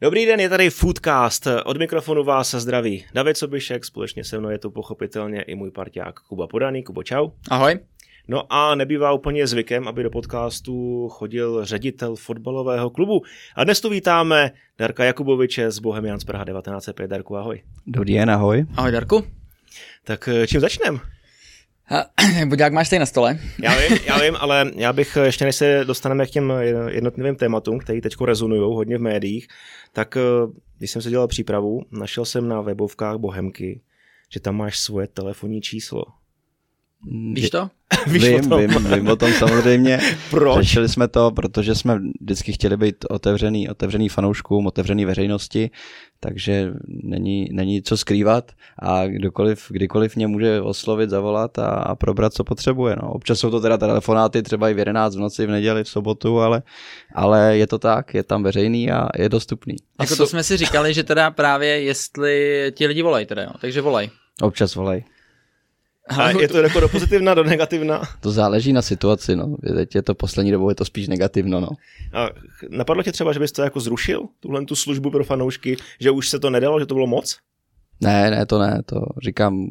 Dobrý den, je tady Footcast. Od mikrofonu vás zdraví David Sobíšek, společně se mnou je tu pochopitelně i můj parťák Kuba Podaný. Kubo, čau. Ahoj. No a nebývá úplně zvykem, aby do podcastu chodil ředitel fotbalového klubu. A dnes tu vítáme Dárka Jakuboviče z Bohemians Praha 1905. Darku, ahoj. Dobrý den, ahoj. Ahoj, Darku. Tak čím začneme? Buďák máš tady na stole. Já vím, ale já bych ještě, než se dostaneme k těm jednotlivým tématům, které teď rezonují hodně v médiích, tak když jsem se dělal přípravu, našel jsem na webovkách Bohemky, že tam máš svoje telefonní číslo. Víš to? Vím o tom samozřejmě. Proč? Řešili jsme to, protože jsme vždycky chtěli být otevřený fanouškům, otevřený veřejnosti, takže není co skrývat a kdykoliv mě může oslovit, zavolat a probrat, co potřebuje. No. Občas jsou to teda telefonáty třeba i v 11 v noci, v neděli, v sobotu, ale je to tak, je tam veřejný a je dostupný. Jako to jsme si říkali, že teda právě jestli ti lidi volají teda, jo. Takže volaj. Občas volaj. A je to jako do pozitivna, do negativna? To záleží na situaci, no. Teď je to poslední dobou, je to spíš negativno, no. A napadlo tě třeba, že bys to jako zrušil, tuhle tu službu pro fanoušky, že už se to nedalo, že to bylo moc? Ne, to říkám,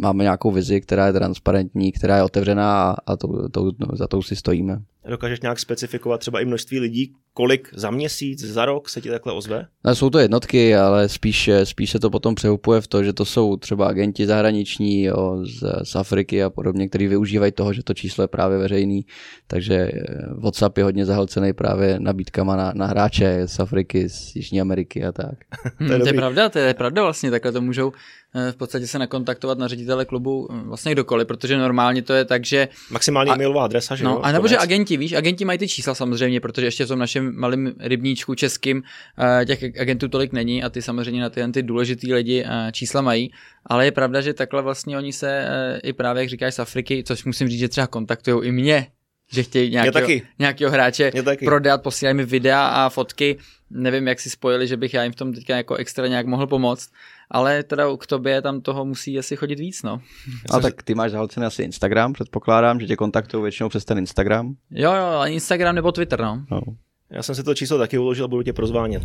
máme nějakou vizi, která je transparentní, která je otevřená a za tou si stojíme. Dokážeš nějak specifikovat třeba i množství lidí, kolik za měsíc, za rok se ti takhle ozve? No, jsou to jednotky, ale spíš se to potom přehupuje v to, že to jsou třeba agenti zahraniční z Afriky a podobně, kteří využívají toho, že to číslo je právě veřejný, takže WhatsApp je hodně zahlcený právě nabídkama na hráče z Afriky, z Jižní Ameriky a tak. To je pravda vlastně, takhle to můžou v podstatě se nakontaktovat na ředitele klubu vlastně kdokoliv, protože normálně to je tak, že maximální mailová adresa, že no, a nebo že agenti, víš, agenti mají ty čísla samozřejmě, protože ještě v tom našem malém rybníčku českým těch agentů tolik není a ty samozřejmě na ty důležitý lidi čísla mají, ale je pravda, že takhle vlastně oni se i právě, jak říkáš, z Afriky, což musím říct, že třeba kontaktujou i mě, že chtějí nějakého hráče prodat, posílají mi videa a fotky, nevím, jak si spojili, že bych já jim v tom teďka jako extra nějak mohl pomoct. Ale teda k tobě tam toho musí asi chodit víc, no. A tak ty máš zahlcený asi Instagram, předpokládám, že tě kontaktují většinou přes ten Instagram. Jo, Instagram nebo Twitter, no. Já jsem si to číslo taky uložil, budu tě prozvánět.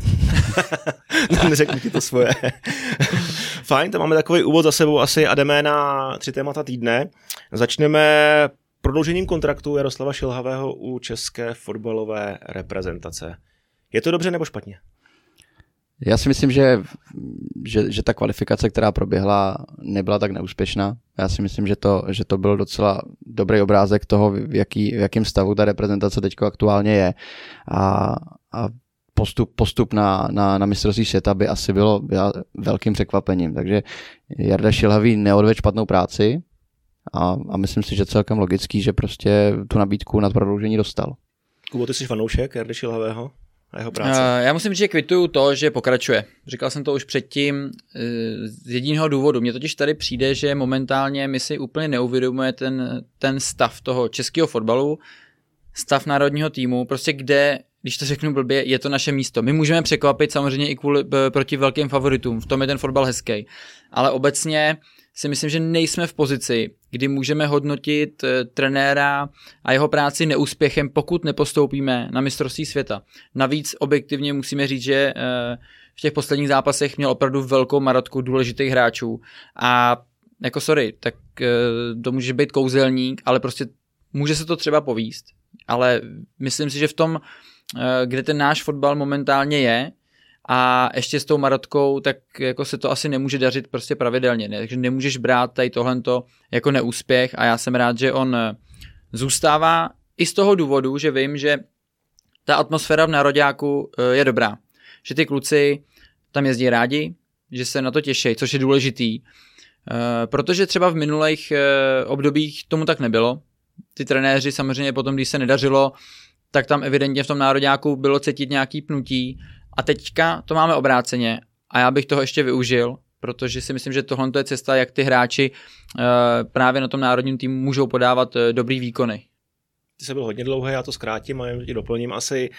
Neřeknu ti to svoje. Fajn, tam máme takový úvod za sebou asi a jdeme na 3 témata týdne. Začneme prodloužením kontraktu Jaroslava Šilhavého u české fotbalové reprezentace. Je to dobře nebo špatně? Já si myslím, že ta kvalifikace, která proběhla, nebyla tak neúspěšná. Já si myslím, že to byl docela dobrý obrázek toho, v jakém stavu ta reprezentace teď aktuálně je. A postup na mistrovství světa by asi bylo velkým překvapením. Takže Jarda Šilhavý neodvedl špatnou práci a myslím si, že celkem logický, že prostě tu nabídku na prodloužení dostal. Kubo, ty jsi fanoušek Jardy Šilhavého? Já musím říct, že kvituju to, že pokračuje. Říkal jsem to už předtím z jediného důvodu. Mně totiž tady přijde, že momentálně my si úplně neuvědomuje ten stav toho českého fotbalu, stav národního týmu, prostě kde, když to řeknu blbě, je to naše místo. My můžeme překvapit samozřejmě i proti velkým favoritům, v tom je ten fotbal hezký, ale obecně si myslím, že nejsme v pozici, kdy můžeme hodnotit trenéra a jeho práci neúspěchem, pokud nepostoupíme na mistrovství světa. Navíc objektivně musíme říct, že v těch posledních zápasech měl opravdu velkou maratku důležitých hráčů a jako sorry, tak to může být kouzelník, ale prostě může se to třeba povíst, ale myslím si, že v tom, kde ten náš fotbal momentálně je, a ještě s tou maratkou, tak jako se to asi nemůže dařit prostě pravidelně. Ne? Takže nemůžeš brát tady tohleto jako neúspěch a já jsem rád, že on zůstává i z toho důvodu, že vím, že ta atmosféra v nároďáku je dobrá. Že ty kluci tam jezdí rádi, že se na to těší, což je důležitý. Protože třeba v minulých obdobích tomu tak nebylo. Ty trenéři samozřejmě potom, když se nedařilo, tak tam evidentně v tom nároďáku bylo cítit nějaký pnutí. A teďka to máme obráceně a já bych toho ještě využil, protože si myslím, že tohle je cesta, jak ty hráči právě na tom národním týmu můžou podávat dobrý výkony. Ty se byl hodně dlouhý, já to zkrátím a ti doplním. Asi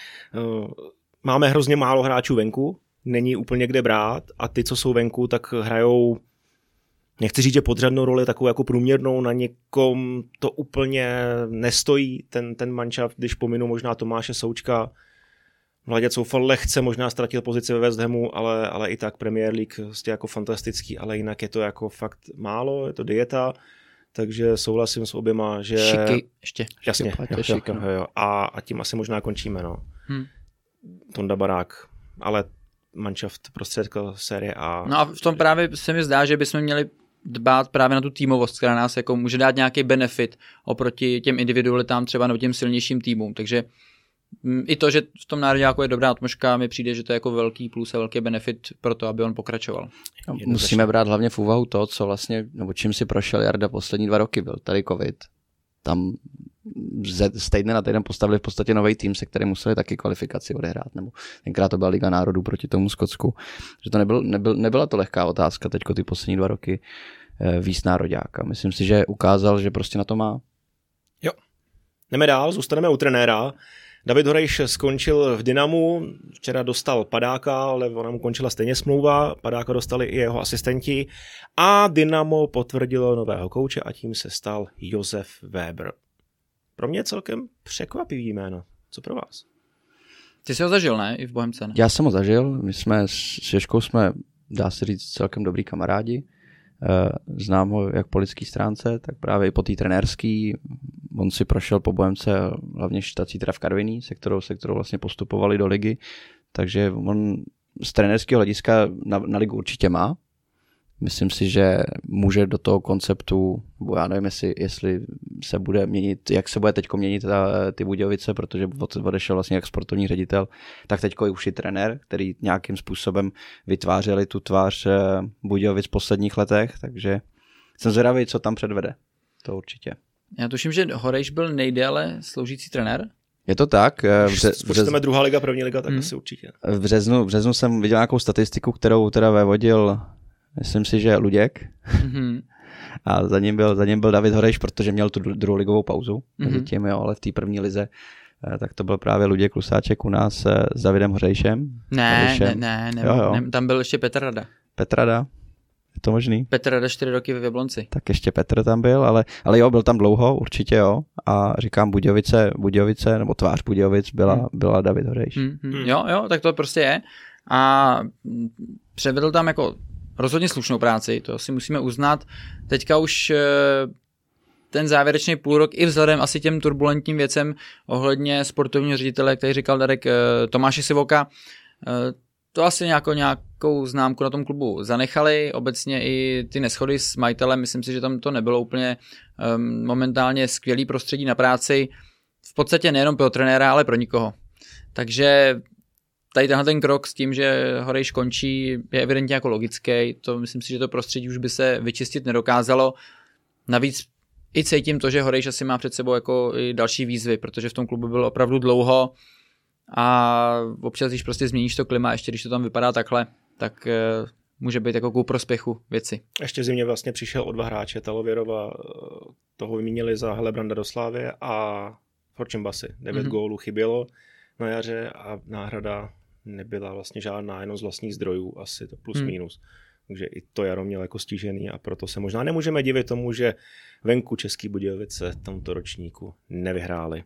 máme hrozně málo hráčů venku, není úplně kde brát a ty, co jsou venku, tak hrajou, nechci říct, že podřadnou roli, takovou jako průměrnou, na někom to úplně nestojí, ten mančaft, když pominu možná Tomáše Součka, Mladě Coufal lehce možná ztratil pozici ve West Hamu, ale i tak Premier League je jako fantastický, ale jinak je to jako fakt málo, je to dieta, takže souhlasím s oběma, že... Šiky ještě. Jasně, jo. A tím asi možná končíme, no. Tonda Barák, ale manšaft prostředka Serie A. No a v tom právě se mi zdá, že bychom měli dbát právě na tu týmovost, která nás jako může dát nějaký benefit oproti těm individualitám třeba nebo těm silnějším týmům, takže i to, že v tom národňáku je dobrá atmosféra, mi přijde, že to je jako velký plus a velký benefit pro to, aby on pokračoval. Musíme brát hlavně v úvahu to, co vlastně, nebo čím si prošel Jarda poslední 2 roky, byl tady covid. Tam z týdne na týden postavili v podstatě nový tým, se kterým museli taky kvalifikaci odehrát, nebo tenkrát to byla Liga národů proti tomu Skotsku. Že to nebyla to lehká otázka teďko ty poslední 2 roky víc národňáka. Myslím si, že ukázal, že prostě na to má. Jo. Jdeme dál, zůstaneme u trenéra. David Horejš skončil v Dynamu, včera dostal padáka, ale ona mu končila stejně smlouva, padáka dostali i jeho asistenti a Dynamo potvrdilo nového kouče a tím se stal Josef Weber. Pro mě celkem překvapivý jméno. Co pro vás? Ty jsi ho zažil, ne? I v Bohemce, ne? Já jsem ho zažil, my jsme s Ješkou jsme, dá se říct, celkem dobrý kamarádi. Znám ho jak po lidský stránce, tak právě i po té trenérský. On si prošel po Bohemce hlavně štací teda v Karviní, se kterou vlastně postupovali do ligy. Takže on z trenérského hlediska na ligu určitě má. Myslím si, že může do toho konceptu, bo já nevím, jestli se bude měnit, jak se bude teď měnit ty Budějovice, protože odešel vlastně jak sportovní ředitel, tak teď už i trenér, který nějakým způsobem vytvářeli tu tvář Budějovic v posledních letech, takže jsem zvědavý, co tam předvede, to určitě. Já tuším, že Horejš byl nejdéle sloužící trenér? Je to tak. Spočteme druhá liga, první liga, tak asi určitě. V březnu jsem viděl nějakou statistiku, kterou teda vévodil, myslím si, že Luděk a za ním byl David Horejš, protože měl tu druhou ligovou pauzu mezi tím, jo, ale v té první lize, tak to byl právě Luděk Lusáček u nás s Davidem Horejšem. Ne, tam byl ještě Petr Rada. Je to možný? Petr Rada 4 roky ve Jablonci. Tak ještě Petr tam byl, ale jo, byl tam dlouho, určitě jo. A říkám Budějovice nebo tvář Budějovic byla David Horejš. Jo, tak to prostě je. A převedl tam jako rozhodně slušnou práci, to si musíme uznat. Teďka už ten závěrečný půlrok i vzhledem asi těm turbulentním věcem ohledně sportovního ředitele, který říkal Darek, Tomáše Sivoka, to asi nějakou známku na tom klubu zanechali, obecně i ty neshody s majitelem, myslím si, že tam to nebylo úplně momentálně skvělý prostředí na práci, v podstatě nejenom pro trenéra, ale pro nikoho. Takže tady tenhle ten krok s tím, že Horejš končí, je evidentně jako logický, to myslím si, že to prostředí už by se vyčistit nedokázalo, navíc i cítím to, že Horejš asi má před sebou jako i další výzvy, protože v tom klubu byl opravdu dlouho a občas, když prostě změníš to klima, ještě když to tam vypadá takhle, tak může být jako ku prospěchu věci. Ještě v zimě vlastně přišel o 2 hráče, Talověrova, toho vyměnili za Helebranda do Slávie a Horčembasy, 9 gólů chybělo na jaře a náhrada nebyla vlastně žádná, jenom z vlastních zdrojů asi to plus minus. Takže i to jaro měl jako stížený a proto se možná nemůžeme divit tomu, že venku Český Budějovice tomto ročníku nevyhráli.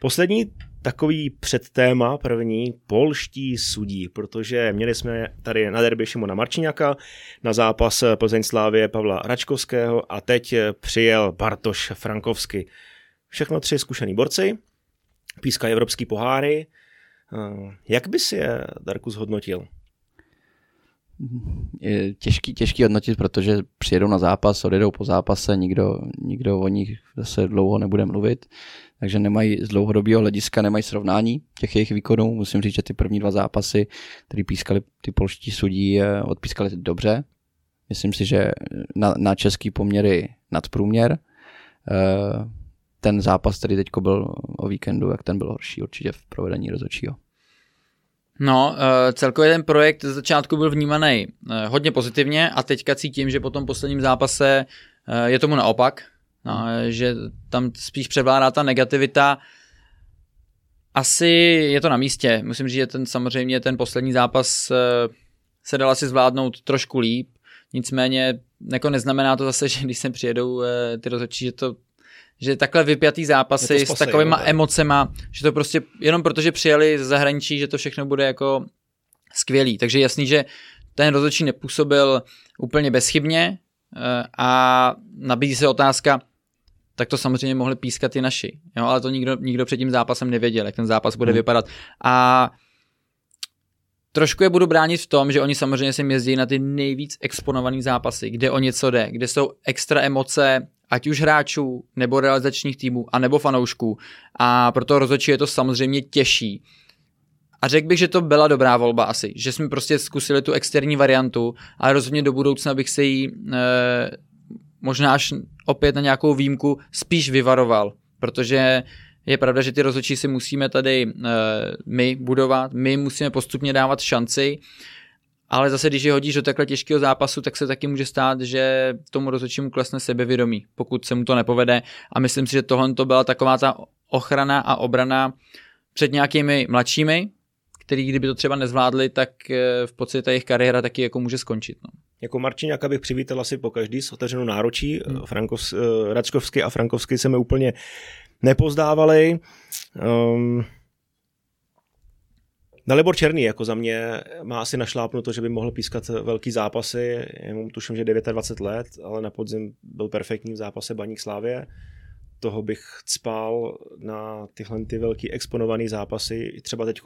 Poslední takový předtéma, první, polští sudí, protože měli jsme tady na derby Šimona Marčiňáka, na zápas Plzeň Slávie Pavla Račkovského a teď přijel Bartoš Frankovsky. Všechno 3 zkušený borci, pískají evropský poháry. Jak by si je, Darku, zhodnotil? Je těžký hodnotit, protože přijedou na zápas, odjedou po zápase, nikdo o nich zase dlouho nebude mluvit, takže nemají z dlouhodobého hlediska nemají srovnání těch jejich výkonů. Musím říct, že ty první 2 zápasy, které pískali ty polští sudí, odpískali dobře. Myslím si, že na český poměry nadprůměr. Ten zápas, který teď byl o víkendu, jak ten byl horší určitě v provedení rozhodčího. No, celkově ten projekt ze začátku byl vnímaný hodně pozitivně a teďka cítím, že po tom posledním zápase je tomu naopak, že tam spíš převládá ta negativita. Asi je to na místě. Musím říct, že samozřejmě ten poslední zápas se dal asi zvládnout trošku líp. Nicméně jako neznamená to zase, že když se přijedou ty rozhodčí, že to že takhle vypjatý zápasy s takovýma emocema, že to prostě jenom protože přijeli ze zahraničí, že to všechno bude jako skvělý. Takže jasný, že ten rozhodčí nepůsobil úplně bezchybně a nabízí se otázka, tak to samozřejmě mohli pískat i naši. Jo, ale to nikdo před tím zápasem nevěděl, jak ten zápas bude vypadat. A trošku je budu bránit v tom, že oni samozřejmě sem jezdí na ty nejvíc exponované zápasy, kde o něco jde, kde jsou extra emoce, ať už hráčů, nebo realizačních týmů, anebo fanoušků. A proto rozhodčí je to samozřejmě těžší. A řekl bych, že to byla dobrá volba asi, že jsme prostě zkusili tu externí variantu, ale rozhodně do budoucna bych se jí možná až opět na nějakou výjimku spíš vyvaroval, protože je pravda, že ty rozhodčí si musíme tady my budovat, my musíme postupně dávat šanci, ale zase když je hodíš do takhle těžkého zápasu, tak se taky může stát, že tomu rozhodčímu klesne sebevědomí, pokud se mu to nepovede, a myslím si, že tohle to byla taková ta ochrana a obrana před nějakými mladšími, který kdyby to třeba nezvládli, tak v podstatě jejich kariéra taky jako může skončit. No. Jako Marčiňáka bych přivítal asi po každý s otevřenou náročí. Račkovský a Frankovsky se mi úplně nepozdávali. Dalibor Černý jako za mě má asi našlápnuto, že by mohl pískat velký zápasy. Jenom tuším, že 29 let, ale na podzim byl perfektní v zápase Baník Slavie. Toho bych cpal na tyhle ty velký exponovaný zápasy, třeba teď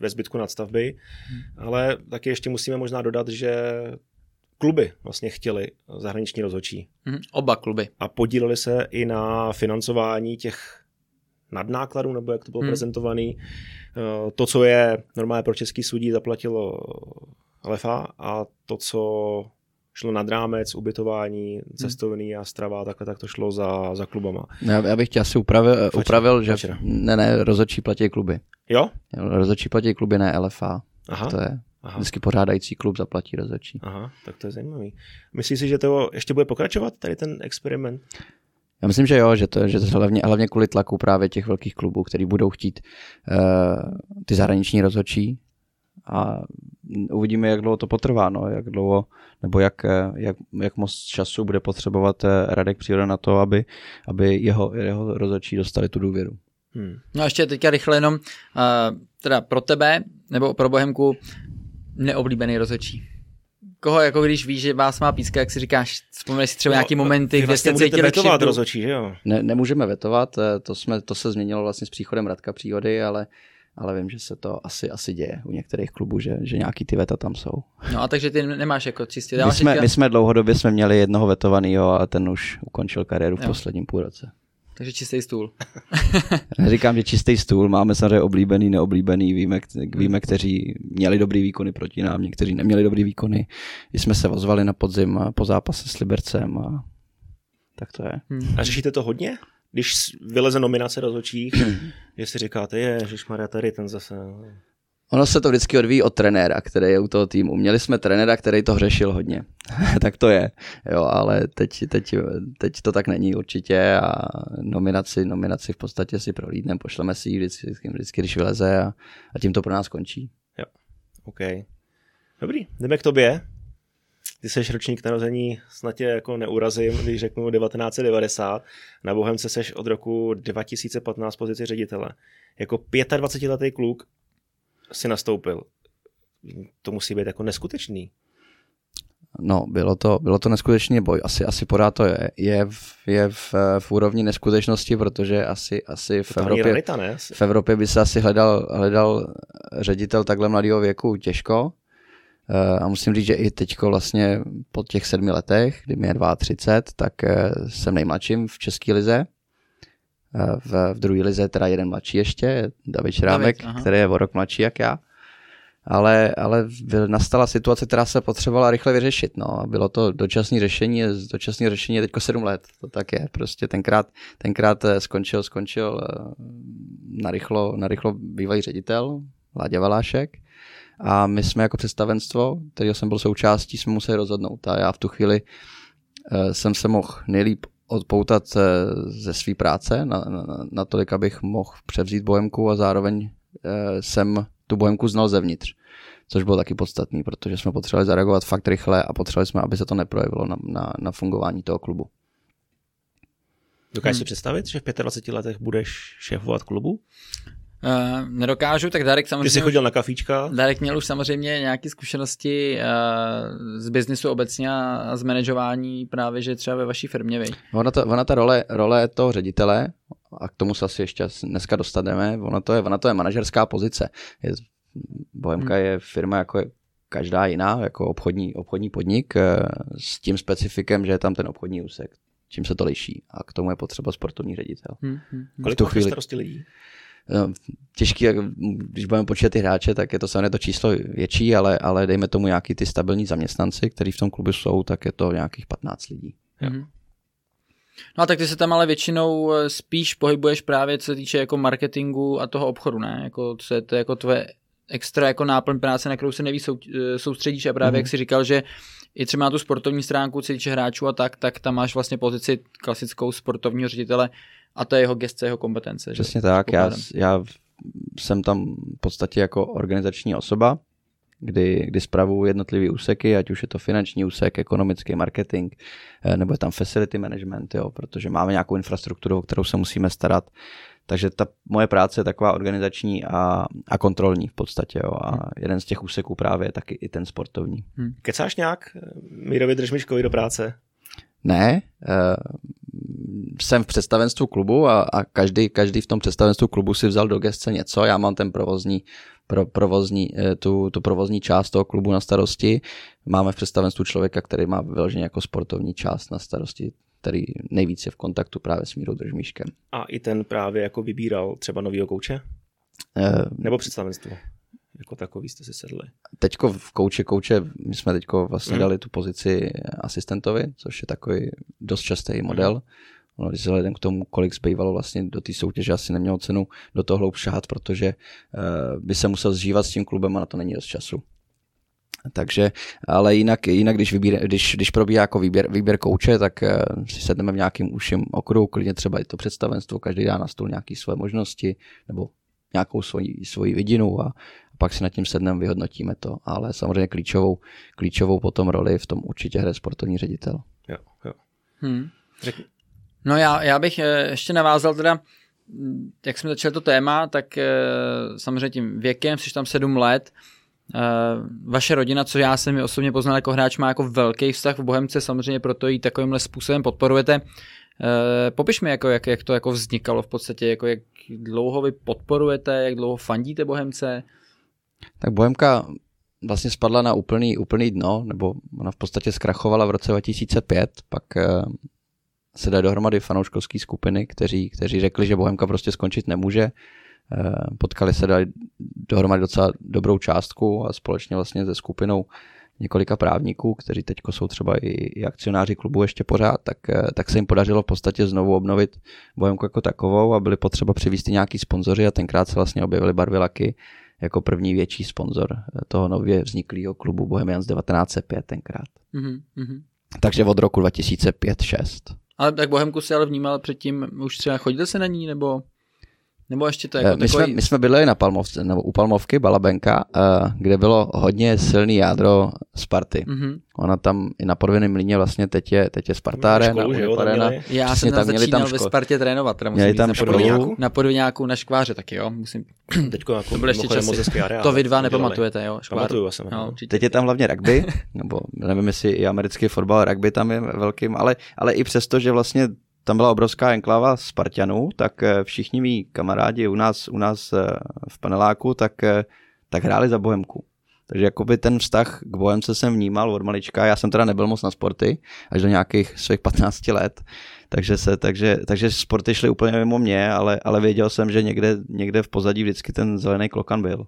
ve zbytku nadstavby, ale taky ještě musíme možná dodat, že kluby vlastně chtěli zahraniční rozhodčí. Oba kluby. A podíleli se i na financování těch nadnákladů, nebo jak to bylo prezentovaný. To, co je normálně pro český sudí, zaplatilo LFA, a to, co šlo nad rámec, ubytování, cestovní a strava, takhle tak to šlo za klubama. Já bych tě asi upravil že ne, rozhodčí platí kluby. Jo? Rozhodčí platí kluby, ne LFA. Aha. To je vždycky pořádající klub zaplatí rozhodčí. Aha, tak to je zajímavý. Myslíš si, že to ještě bude pokračovat, tady ten experiment? Já myslím, že jo, že to hlavně kvůli tlaku právě těch velkých klubů, který budou chtít ty zahraniční rozhodčí. A uvidíme, jak dlouho to potrvá, no, jak dlouho, nebo jak moc času bude potřebovat Radek Příroda na to, aby jeho rozhodčí dostali tu důvěru. No a ještě teďka rychle jenom, teda pro tebe, nebo pro Bohemku, neoblíbený rozhodčí. Koho, jako když víš, že vás má píska, jak si říkáš, vzpomeneš si třeba nějaký momenty, kde jste cítili vetovat rozhodčí, že jo? Ne, nemůžeme vetovat, to se změnilo vlastně s příchodem Radka Přírody, ale vím, že se to asi děje u některých klubů, že nějaký ty veta tam jsou. No a takže ty nemáš jako čistě. My jsme dlouhodobě měli jednoho vetovanýho a ten už ukončil kariéru v posledním půlroce. Takže čistý stůl. Neříkám, že čistý stůl, máme samozřejmě oblíbený, neoblíbený, víme, kteří měli dobrý výkony proti nám, někteří neměli dobrý výkony. My jsme se ozvali na podzim po zápase s Libercem a tak to je. A řešíte to hodně? Když vyleze nominace rozhodčích, jestli říkáte, ježišmarja, tady ten zase... Ono se to vždycky odvíjí od trenéra, který je u toho týmu. Měli jsme trenéra, který to hřešil hodně. Tak to je. Jo, ale teď to tak není určitě a nominaci v podstatě si prohlídneme, pošleme si ji vždycky, když vyleze a tím to pro nás končí. Jo, OK. Dobrý, jdeme k tobě. Ty seš ročník narození, snad tě jako neurazím, když řeknu 1990, na Bohemce seš od roku 2015 pozici ředitele. Jako 25-letý kluk si nastoupil. To musí být jako neskutečný. No, bylo to neskutečný boj. Asi pořád to je. Je v úrovni neskutečnosti, protože asi v Evropě by se asi hledal ředitel takhle mladého věku těžko. A musím říct, že i teďko vlastně po těch 7 letech, kdy mi je 32, tak jsem nejmladším v české lize. V druhé lize je teda jeden mladší ještě, David Šrámek, který je o rok mladší jak já. Ale nastala situace, která se potřebovala rychle vyřešit. No. Bylo to dočasné řešení, je teďko 7 let. To tak je. Prostě tenkrát skončil narychlo bývalý ředitel Láďa Valášek. A my jsme jako představenstvo, kterého jsem byl součástí, jsme museli rozhodnout. A já v tu chvíli jsem se mohl nejlíp odpoutat ze své práce, natolik, abych mohl převzít Bohemku a zároveň jsem tu Bohemku znal zevnitř. Což bylo taky podstatný, protože jsme potřebovali zareagovat fakt rychle a potřebovali jsme, aby se to neprojevilo na fungování toho klubu. Dokážeš si představit, že v 25 letech budeš šéfovat klubu? Nedokážu, tak Dárek samozřejmě... Ty jsi chodil na kafíčka? Dárek měl už samozřejmě nějaké zkušenosti z biznisu obecně a z manažování právě, že třeba ve vaší firmě, viď? Ona ta role toho ředitele, a k tomu se asi ještě dneska dostaneme, ona to je manažerská pozice. Bohemka je firma jako každá jiná, jako obchodní podnik s tím specifikem, že je tam ten obchodní úsek. Čím se to liší? A k tomu je potřeba sportovní ředitel. Kolik máš starosti lidí? Těžký, když budeme počítat ty hráče, tak je to samozřejmě to číslo větší, ale dejme tomu nějaký ty stabilní zaměstnanci, kteří v tom klubu jsou, tak je to nějakých 15 lidí. Mm-hmm. No a tak ty se tam ale většinou spíš pohybuješ právě, co se týče jako marketingu a toho obchodu, ne? Jako, co je to jako tvoje extra jako náplň práce, na kterou se neví soustředíš a právě, jak jsi říkal, že i třeba na tu sportovní stránku, co se týče hráčů a tak tam máš vlastně pozici klasickou sportovního ředitele a to je jeho gestce, jeho kompetence. Přesně tak, já jsem tam v podstatě jako organizační osoba, kdy spravuju jednotlivé úseky, ať už je to finanční úsek, ekonomický marketing, nebo je tam facility management, jo, protože máme nějakou infrastrukturu, o kterou se musíme starat. Takže ta moje práce je taková organizační a kontrolní v podstatě. Jo. A jeden z těch úseků právě je taky i ten sportovní. Kecáš nějak Mírovi Držmiškovi do práce? Ne, jsem v představenstvu klubu a každý v tom představenstvu klubu si vzal do gesce něco. Já mám ten provozní provozní část toho klubu na starosti. Máme v představenstvu člověka, který má vyloženě jako sportovní část na starosti, který nejvíc je v kontaktu právě s Mírou Držmíškem. A i ten právě jako vybíral třeba novýho kouče? Nebo představenstvo? Jako takový jste si sedli. Teďko v kouče, my jsme teďko vlastně dali tu pozici asistentovi, což je takový dost častý model. No, když se hledem k tomu, kolik zbývalo vlastně do té soutěže, asi nemělo cenu do toho hloub šahat, protože by se musel zžívat s tím klubem a na to není dost času. Takže, ale jinak když probíhá jako výběr kouče, tak si sedneme v nějakým užším okruhu, klidně třeba i to představenstvo, každý dá na stůl nějaké své možnosti nebo nějakou svoji vidinu a pak si nad tím sedneme, vyhodnotíme to, ale samozřejmě klíčovou potom roli v tom určitě hraje sportovní ředitel. Jo. No já bych ještě navázal teda, jak jsme začali to téma, tak samozřejmě tím věkem, jsi tam 7 let, vaše rodina, co já jsem ji osobně poznal jako hráč, má jako velký vztah v Bohemce, samozřejmě proto ji takovýmhle způsobem podporujete. Popiš mi, jako, jak to jako vznikalo v podstatě, jako, jak dlouho vy podporujete, jak dlouho fandíte Bohemce? Tak Bohemka vlastně spadla na úplný dno, nebo ona v podstatě zkrachovala v roce 2005, pak se dali dohromady fanouškovské skupiny, kteří řekli, že Bohemka prostě skončit nemůže. Potkali se, dali dohromady docela dobrou částku a společně vlastně se skupinou několika právníků, kteří teď jsou třeba i akcionáři klubu ještě pořád, tak se jim podařilo v podstatě znovu obnovit Bohemku jako takovou a byly potřeba přivést i nějaký sponzoři a tenkrát se vlastně objevily Barvilaky jako první větší sponzor toho nově vzniklého klubu Bohemians 1905 tenkrát. Takže od roku 2005-6. Ale tak Bohemku si ale vnímal předtím, už třeba chodil se na ní, nebo ještě to jako my jsme bydleli na Palmovce, nebo u Palmovky, Balabenka, kde bylo hodně silný jádro Sparty. Ona tam i na Podvinném Mlýně vlastně teď je Sparta Arena. Já jsem tam začínal ve Spartě trénovat, musím tam na Podvinňáku, na Škváře taky, jo. Teďko jako to bylo ještě časy. To vy dva nepamatujete, jo. Pamatuju, jsem. Teď je tam hlavně rugby, nebo nevím, jestli i americký fotbal, rugby tam je velkým, ale i přesto, že vlastně tam byla obrovská enkláva Spartanů, tak všichni mý kamarádi u nás v paneláku, tak hráli za Bohemku. Takže jakoby ten vztah k Bohemce jsem vnímal od malička. Já jsem teda nebyl moc na sporty až do nějakých svých 15 let, takže sporty šly úplně mimo mě, ale věděl jsem, že někde v pozadí vždycky ten zelený klokan byl.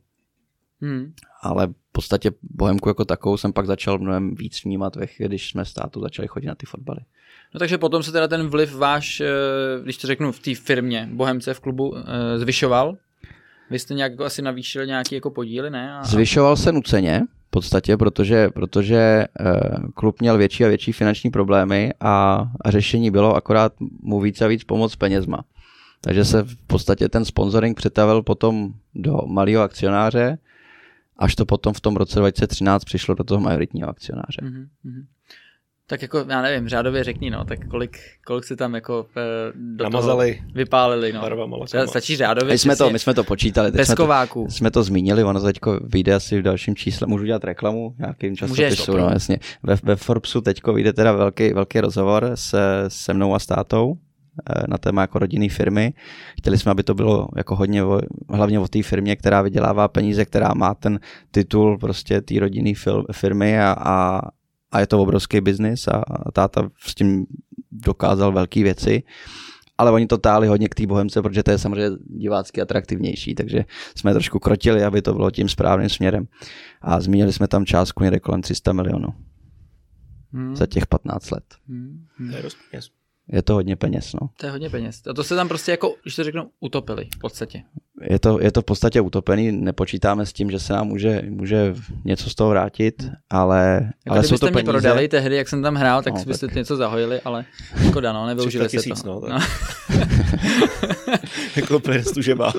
Ale v podstatě Bohemku jako takovou jsem pak začal mnohem víc vnímat, když jsme s tátou začali chodit na ty fotbaly. No takže potom se teda ten vliv váš, když to řeknu, v té firmě Bohemce v klubu zvyšoval? Vy jste nějak jako asi navýšili nějaký jako podíly, ne? Zvyšoval se nuceně v podstatě, protože klub měl větší a větší finanční problémy a řešení bylo akorát mu víc a víc pomoc penězma. Takže se v podstatě ten sponsoring přetavil potom do malého akcionáře, až to potom v tom roce 2013 přišlo do toho majoritního akcionáře. Tak jako, já nevím, řádově řekni, no, tak kolik se tam jako do namazali, toho vypálili, no. Stačí řádově. My jsme to počítali. Peskováku. Jsme to zmínili, ono teďko vyjde asi v dalším čísle. Můžu dělat reklamu? Nějakým časopisu, no jasně. Ve Forbesu teďko vyjde teda velký rozhovor se mnou a s tátou na téma jako rodinný firmy. Chtěli jsme, aby to bylo jako hodně hlavně o té firmě, která vydělává peníze, která má ten titul prostě té rodinné firmy a je to obrovský biznis a táta s tím dokázal velké věci, ale oni to táhli hodně k té Bohemce, protože to je samozřejmě divácky atraktivnější, takže jsme trošku krotili, aby to bylo tím správným směrem a zmínili jsme tam částku někde kolem 300 milionů za těch 15 let. Je to hodně peněz, no. To je hodně peněz. A to se tam prostě jako, když to řeknu, utopili v podstatě. Je to v podstatě utopený, nepočítáme s tím, že se nám může něco z toho vrátit, ale jsou to peníze. Kdybyste mi prodali tehdy, jak jsem tam hrál, tak byste něco zahojili, ale jako dano, nevyužili se tisíc, toho. No, jako plněstu žebák.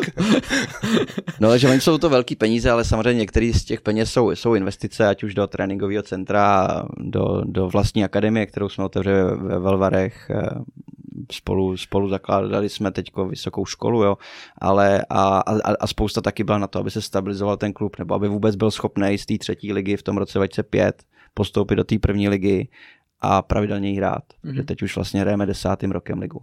No, takže oni jsou to velký peníze, ale samozřejmě některý z těch peněz jsou investice, ať už do tréninkového centra, do vlastní akademie, kterou jsme otevřeli ve Velvarech, spolu zakládali jsme teďko vysokou školu, jo, ale a spousta taky byla na to, aby se stabilizoval ten klub, nebo aby vůbec byl schopný z té třetí ligy v tom roce 2005 postoupit do té první ligy a pravidelně jí hrát. Že teď už vlastně hrajeme 10. rokem ligu,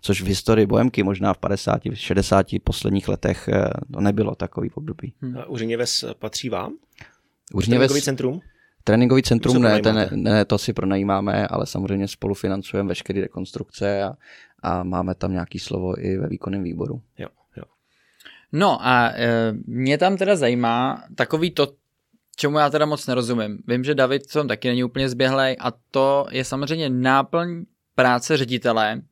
což v historii Bohemky možná v 50, 60 posledních letech to nebylo takový období. Uřiněves patří vám? Uřiněves centrum? Tréninkový centrum ne, to si pronajímáme, ale samozřejmě spolufinancujeme veškeré rekonstrukce a máme tam nějaké slovo i ve výkonném výboru. Jo. No a mě tam teda zajímá takový to, čemu já teda moc nerozumím. Vím, že David tam taky není úplně zběhlej a to je samozřejmě náplň práce ředitele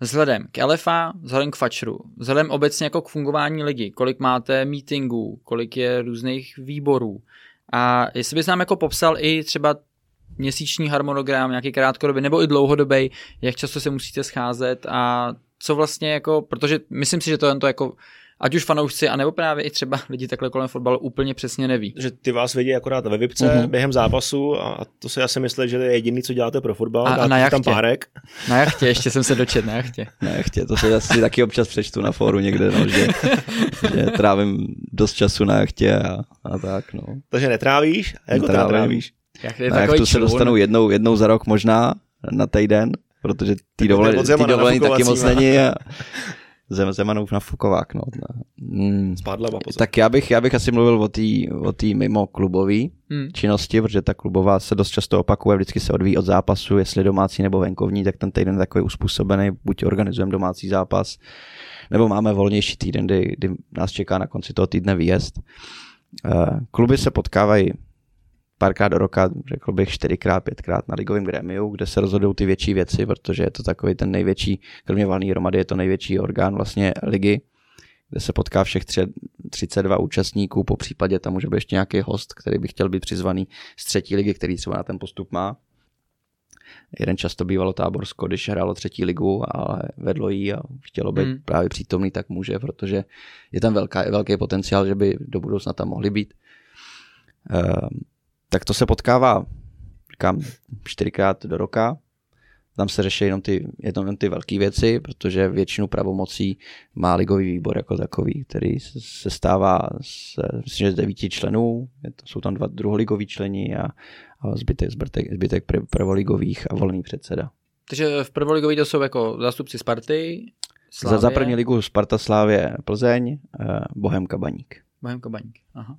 vzhledem k LFA, vzhledem k FAČRu, vzhledem obecně jako k fungování ligy, kolik máte meetingů, kolik je různých výborů. A jestli bys nám jako popsal i třeba měsíční harmonogram, nějaký krátkodobý nebo i dlouhodobý, jak často se musíte scházet a co vlastně jako, protože myslím si, že to jen to jako, ať už fanoušci, anebo právě i třeba lidi takhle kolem fotbalu úplně přesně neví. Že ty vás vidí akorát ve VIPce během zápasu a to si asi myslí, že to je jediný, co děláte pro fotbal. A na jachtě. Tam párek. Na jachtě, ještě jsem se dočet, na jachtě. Na jachtě, to se asi taky občas přečtu na fóru někde, no, že trávím dost času na jachtě a tak. No. Takže netrávíš? A jak to trávíš? Na jachtu se dostanu jednou za rok možná na týden, protože ty dovolení taky moc není a... Zemanův na Fukovák, no. Spadla. Tak já bych asi mluvil o té mimo klubové činnosti, protože ta klubová se dost často opakuje, vždycky se odvíjí od zápasu, jestli domácí nebo venkovní, tak ten týden je takový uspůsobený, buď organizujeme domácí zápas, nebo máme volnější týden, kdy nás čeká na konci toho týdne výjezd. Kluby se potkávají párkrát do roka, řekl bych 4x, 5x na ligovém grémiu, kde se rozhodují ty větší věci, protože je to takový ten největší, kromě valné hromady, je to největší orgán vlastně ligy, kde se potká všech 32 účastníků, po případě tam může být ještě nějaký host, který by chtěl být přizvaný z třetí ligy, který třeba na ten postup má. Jeden často bývalo Táborsko, když hrálo třetí ligu, ale vedlo jí a chtělo být právě přítomný, tak může, protože je tam velký potenciál, že by do budoucna tam mohli být. Tak to se potkává, říkám, 4x do roka. Tam se řeší jenom ty velké věci, protože většinu pravomocí má ligový výbor jako takový, který se stává z 9 členů, jsou tam 2 druholigoví členi a zbytek prvoligových a volný předseda. Takže v prvoligových to jsou jako zástupci Sparty, Slavie. Za první ligu Sparta, Slavie, Plzeň, Bohemka, Baník. Bohemka, Baník, aha.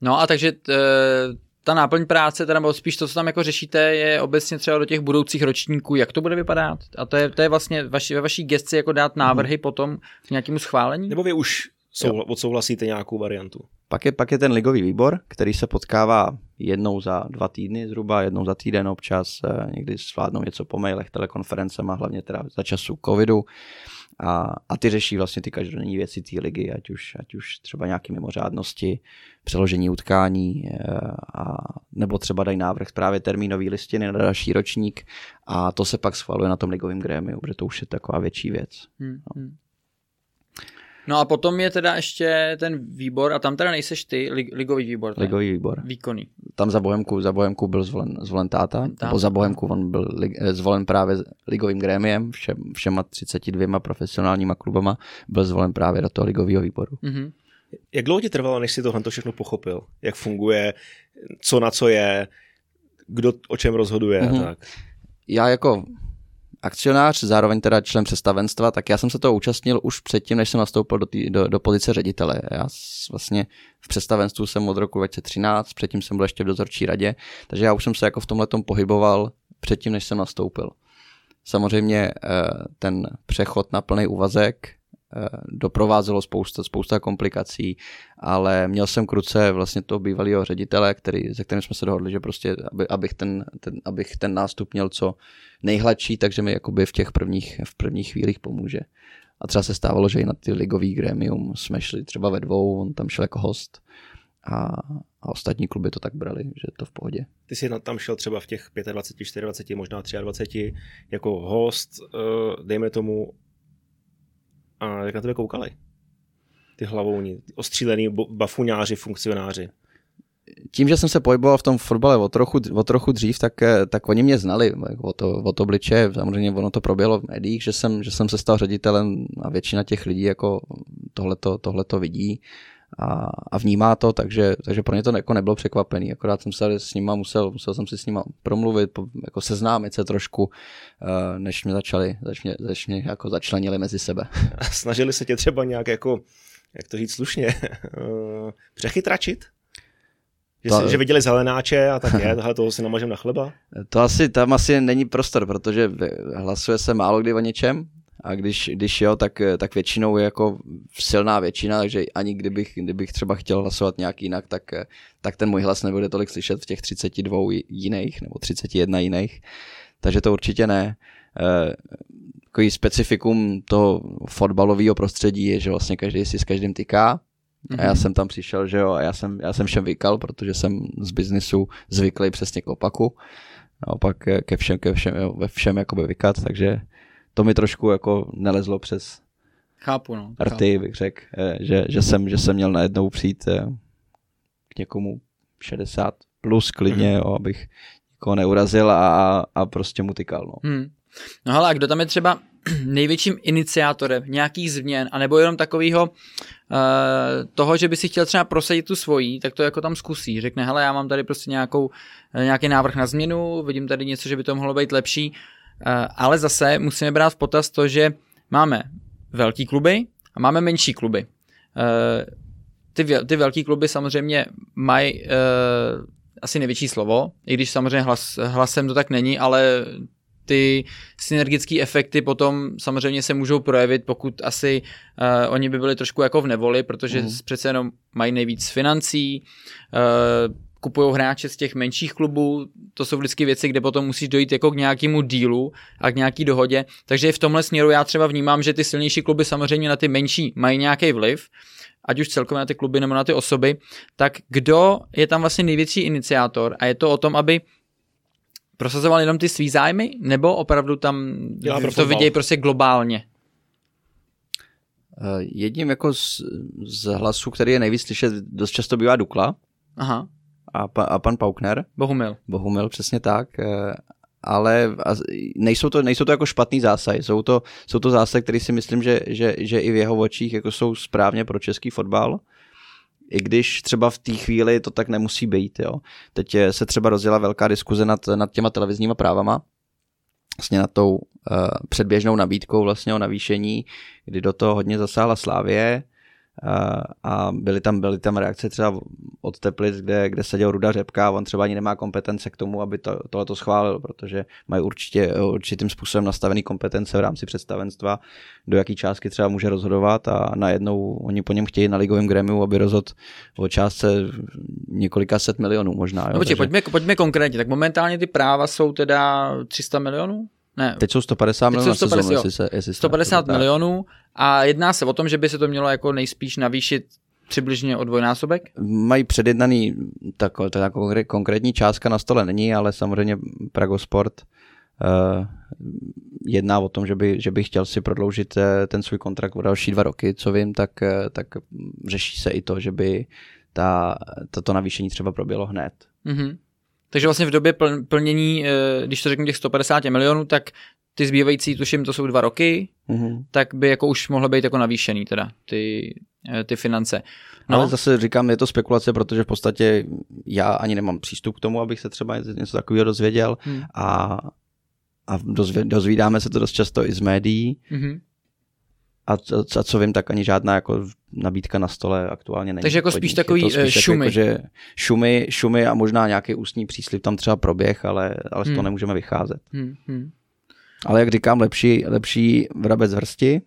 No a takže ta náplň práce, teda, nebo spíš to, co tam jako řešíte, je obecně třeba do těch budoucích ročníků, jak to bude vypadat? A to je vlastně ve vaší gesci jako dát návrhy potom k nějakému schválení? Nebo vy už odsouhlasíte nějakou variantu? Pak je ten ligový výbor, který se potkává jednou za 2 týdny zhruba, jednou za týden občas, někdy zvládnou něco po mailech, telekonferencema, hlavně teda za času covidu. A ty řeší vlastně ty každodenní věci té ligy, ať už třeba nějaké mimořádnosti, přeložení utkání, nebo třeba dají návrh právě termínové listiny na další ročník a to se pak schvaluje na tom ligovém grémiu, protože to už je taková větší věc. No. No a potom je teda ještě ten výbor, a tam teda nejseš ty, ligový výbor. Ten, ligový výbor. Výkonný. Tam za Bohemku byl zvolen táta, nebo za Bohemku on byl zvolen právě ligovým grémiem, všema 32 profesionálníma klubama, byl zvolen právě do toho ligového výboru. Mm-hmm. Jak dlouho ti trvalo, než jsi tohle všechno pochopil? Jak funguje, co na co je, kdo o čem rozhoduje? Mm-hmm. A tak. Já jako akcionář, zároveň teda člen představenstva, tak já jsem se toho účastnil už předtím, než jsem nastoupil do pozice ředitele. Já vlastně v představenstvu jsem od roku 2013, předtím jsem byl ještě v dozorčí radě, takže já už jsem se jako v tomhletom pohyboval předtím, než jsem nastoupil. Samozřejmě ten přechod na plný úvazek doprovázelo spousta komplikací, ale měl jsem k ruce vlastně toho bývalého ředitele, se kterým jsme se dohodli, že prostě, abych ten nástup měl co nejhladší, takže mi jakoby v prvních chvílích pomůže. A třeba se stávalo, že i na ty ligový grémium jsme šli třeba ve dvou, on tam šel jako host a ostatní kluby to tak brali, že to v pohodě. Ty jsi tam šel třeba v těch 25, 24, možná 23 jako host, dejme tomu. A jak na tebe koukali? Ty hlavouni, ostřílený bafuňáři, funkcionáři. Tím, že jsem se pohyboval v tom fotbale o trochu dřív, tak oni mě znali od obliče. Samozřejmě ono to proběhlo v médiích, že jsem se stal ředitelem a většina těch lidí jako tohleto vidí a vnímá to, takže pro ně to jako nebylo překvapený. Akorát jsem se s nima musel jsem si s nima promluvit, jako seznámit se trošku, než mě jako začlenili mezi sebe. A snažili se tě třeba nějak jako, jak to říct slušně, přechytračit? Že viděli zelenáče a tak je, tohle toho si namažem na chleba? Tam asi není prostor, protože hlasuje se málo kdy o něčem. A když jo, tak většinou je jako silná většina, takže ani kdybych třeba chtěl hlasovat nějak jinak, tak ten můj hlas nebude tolik slyšet v těch 32 jiných nebo 31 jiných, takže to určitě ne. Takový specifikum toho fotbalového prostředí je, že vlastně každý si s každým tyká. A já jsem tam přišel, že jo, a já jsem všem vykal, protože jsem z biznisu zvyklý přesně k opaku. Naopak ke všem jakoby vykat, takže to mi trošku jako nelezlo přes rty, bych řekl, že jsem měl najednou přijít k někomu 60 plus klidně, jo, abych někoho neurazil a prostě mu tykal. No. No hele, a kdo tam je třeba největším iniciátorem nějakých změn, anebo jenom takového toho, že by si chtěl třeba prosadit tu svoji, tak to jako tam zkusí. Řekne, hele, já mám tady prostě nějaký návrh na změnu, vidím tady něco, že by to mohlo být lepší. Ale zase musíme brát v potaz to, že máme velký kluby a máme menší kluby. Ty velký kluby samozřejmě mají asi největší slovo, i když samozřejmě hlasem to tak není, ale ty synergické efekty potom samozřejmě se můžou projevit, pokud asi oni by byli trošku jako v nevoli, protože přece jenom mají nejvíc financí, kupují hráče z těch menších klubů, to jsou vždycky věci, kde potom musíš dojít jako k nějakému dealu a k nějaký dohodě, takže v tomhle směru já třeba vnímám, že ty silnější kluby samozřejmě na ty menší mají nějaký vliv, ať už celkově na ty kluby nebo na ty osoby, tak kdo je tam vlastně největší iniciátor a je to o tom, aby prosazoval jenom ty svý zájmy, nebo opravdu tam to vidějí prostě globálně? Jedním jako z hlasů, který je nejvíc slyšet, dost často bývá Dukla. Aha. A pan Paukner. Bohumil, přesně tak. Ale nejsou to jako špatný zásahy. Jsou to zásahy, které si myslím, že i v jeho očích jako jsou správně pro český fotbal. I když třeba v té chvíli to tak nemusí být. Jo. Teď se třeba rozjela velká diskuze nad těma televizníma právama. Vlastně nad tou předběžnou nabídkou vlastně o navýšení, kdy do toho hodně zasáhla Slavie. A byly tam reakce třeba od Teplic, kde seděl Ruda Řepka a on třeba ani nemá kompetence k tomu, aby tohleto schválil, protože mají určitým způsobem nastavený kompetence v rámci představenstva, do jaký částky třeba může rozhodovat a najednou oni po něm chtějí na ligovém grémiu, aby rozhodl o částce několika set milionů možná. Jo? No, takže pojďme konkrétně, tak momentálně ty práva jsou teda 300 milionů? Ne. Teď jsou 150 milionů na sezónu, jestli 150 milionů a jedná se o tom, že by se to mělo jako nejspíš navýšit přibližně o dvojnásobek? Mají předjednaný, ta konkrétní částka na stole není, ale samozřejmě Pragosport jedná o tom, že by chtěl si prodloužit ten svůj kontrakt o další 2 roky, co vím, tak řeší se i to, že by to navýšení třeba proběhlo hned. Mm-hmm. Takže vlastně v době plnění, když to řeknu těch 150 milionů, tak ty zbývající, tuším, to jsou 2 roky, mm-hmm. tak by jako už mohlo být jako navýšený teda ty finance. No. Ale zase říkám, je to spekulace, protože v podstatě já ani nemám přístup k tomu, abych se třeba něco takového dozvěděl a dozvídáme se to dost často i z médií. Mm-hmm. A co vím, tak ani žádná jako nabídka na stole aktuálně není. Takže jako spíš takový šumy. Jako, že šumy a možná nějaký ústní příslib tam třeba proběh, ale z toho nemůžeme vycházet. Mm-hmm. Ale jak říkám, lepší vrabec hrsti.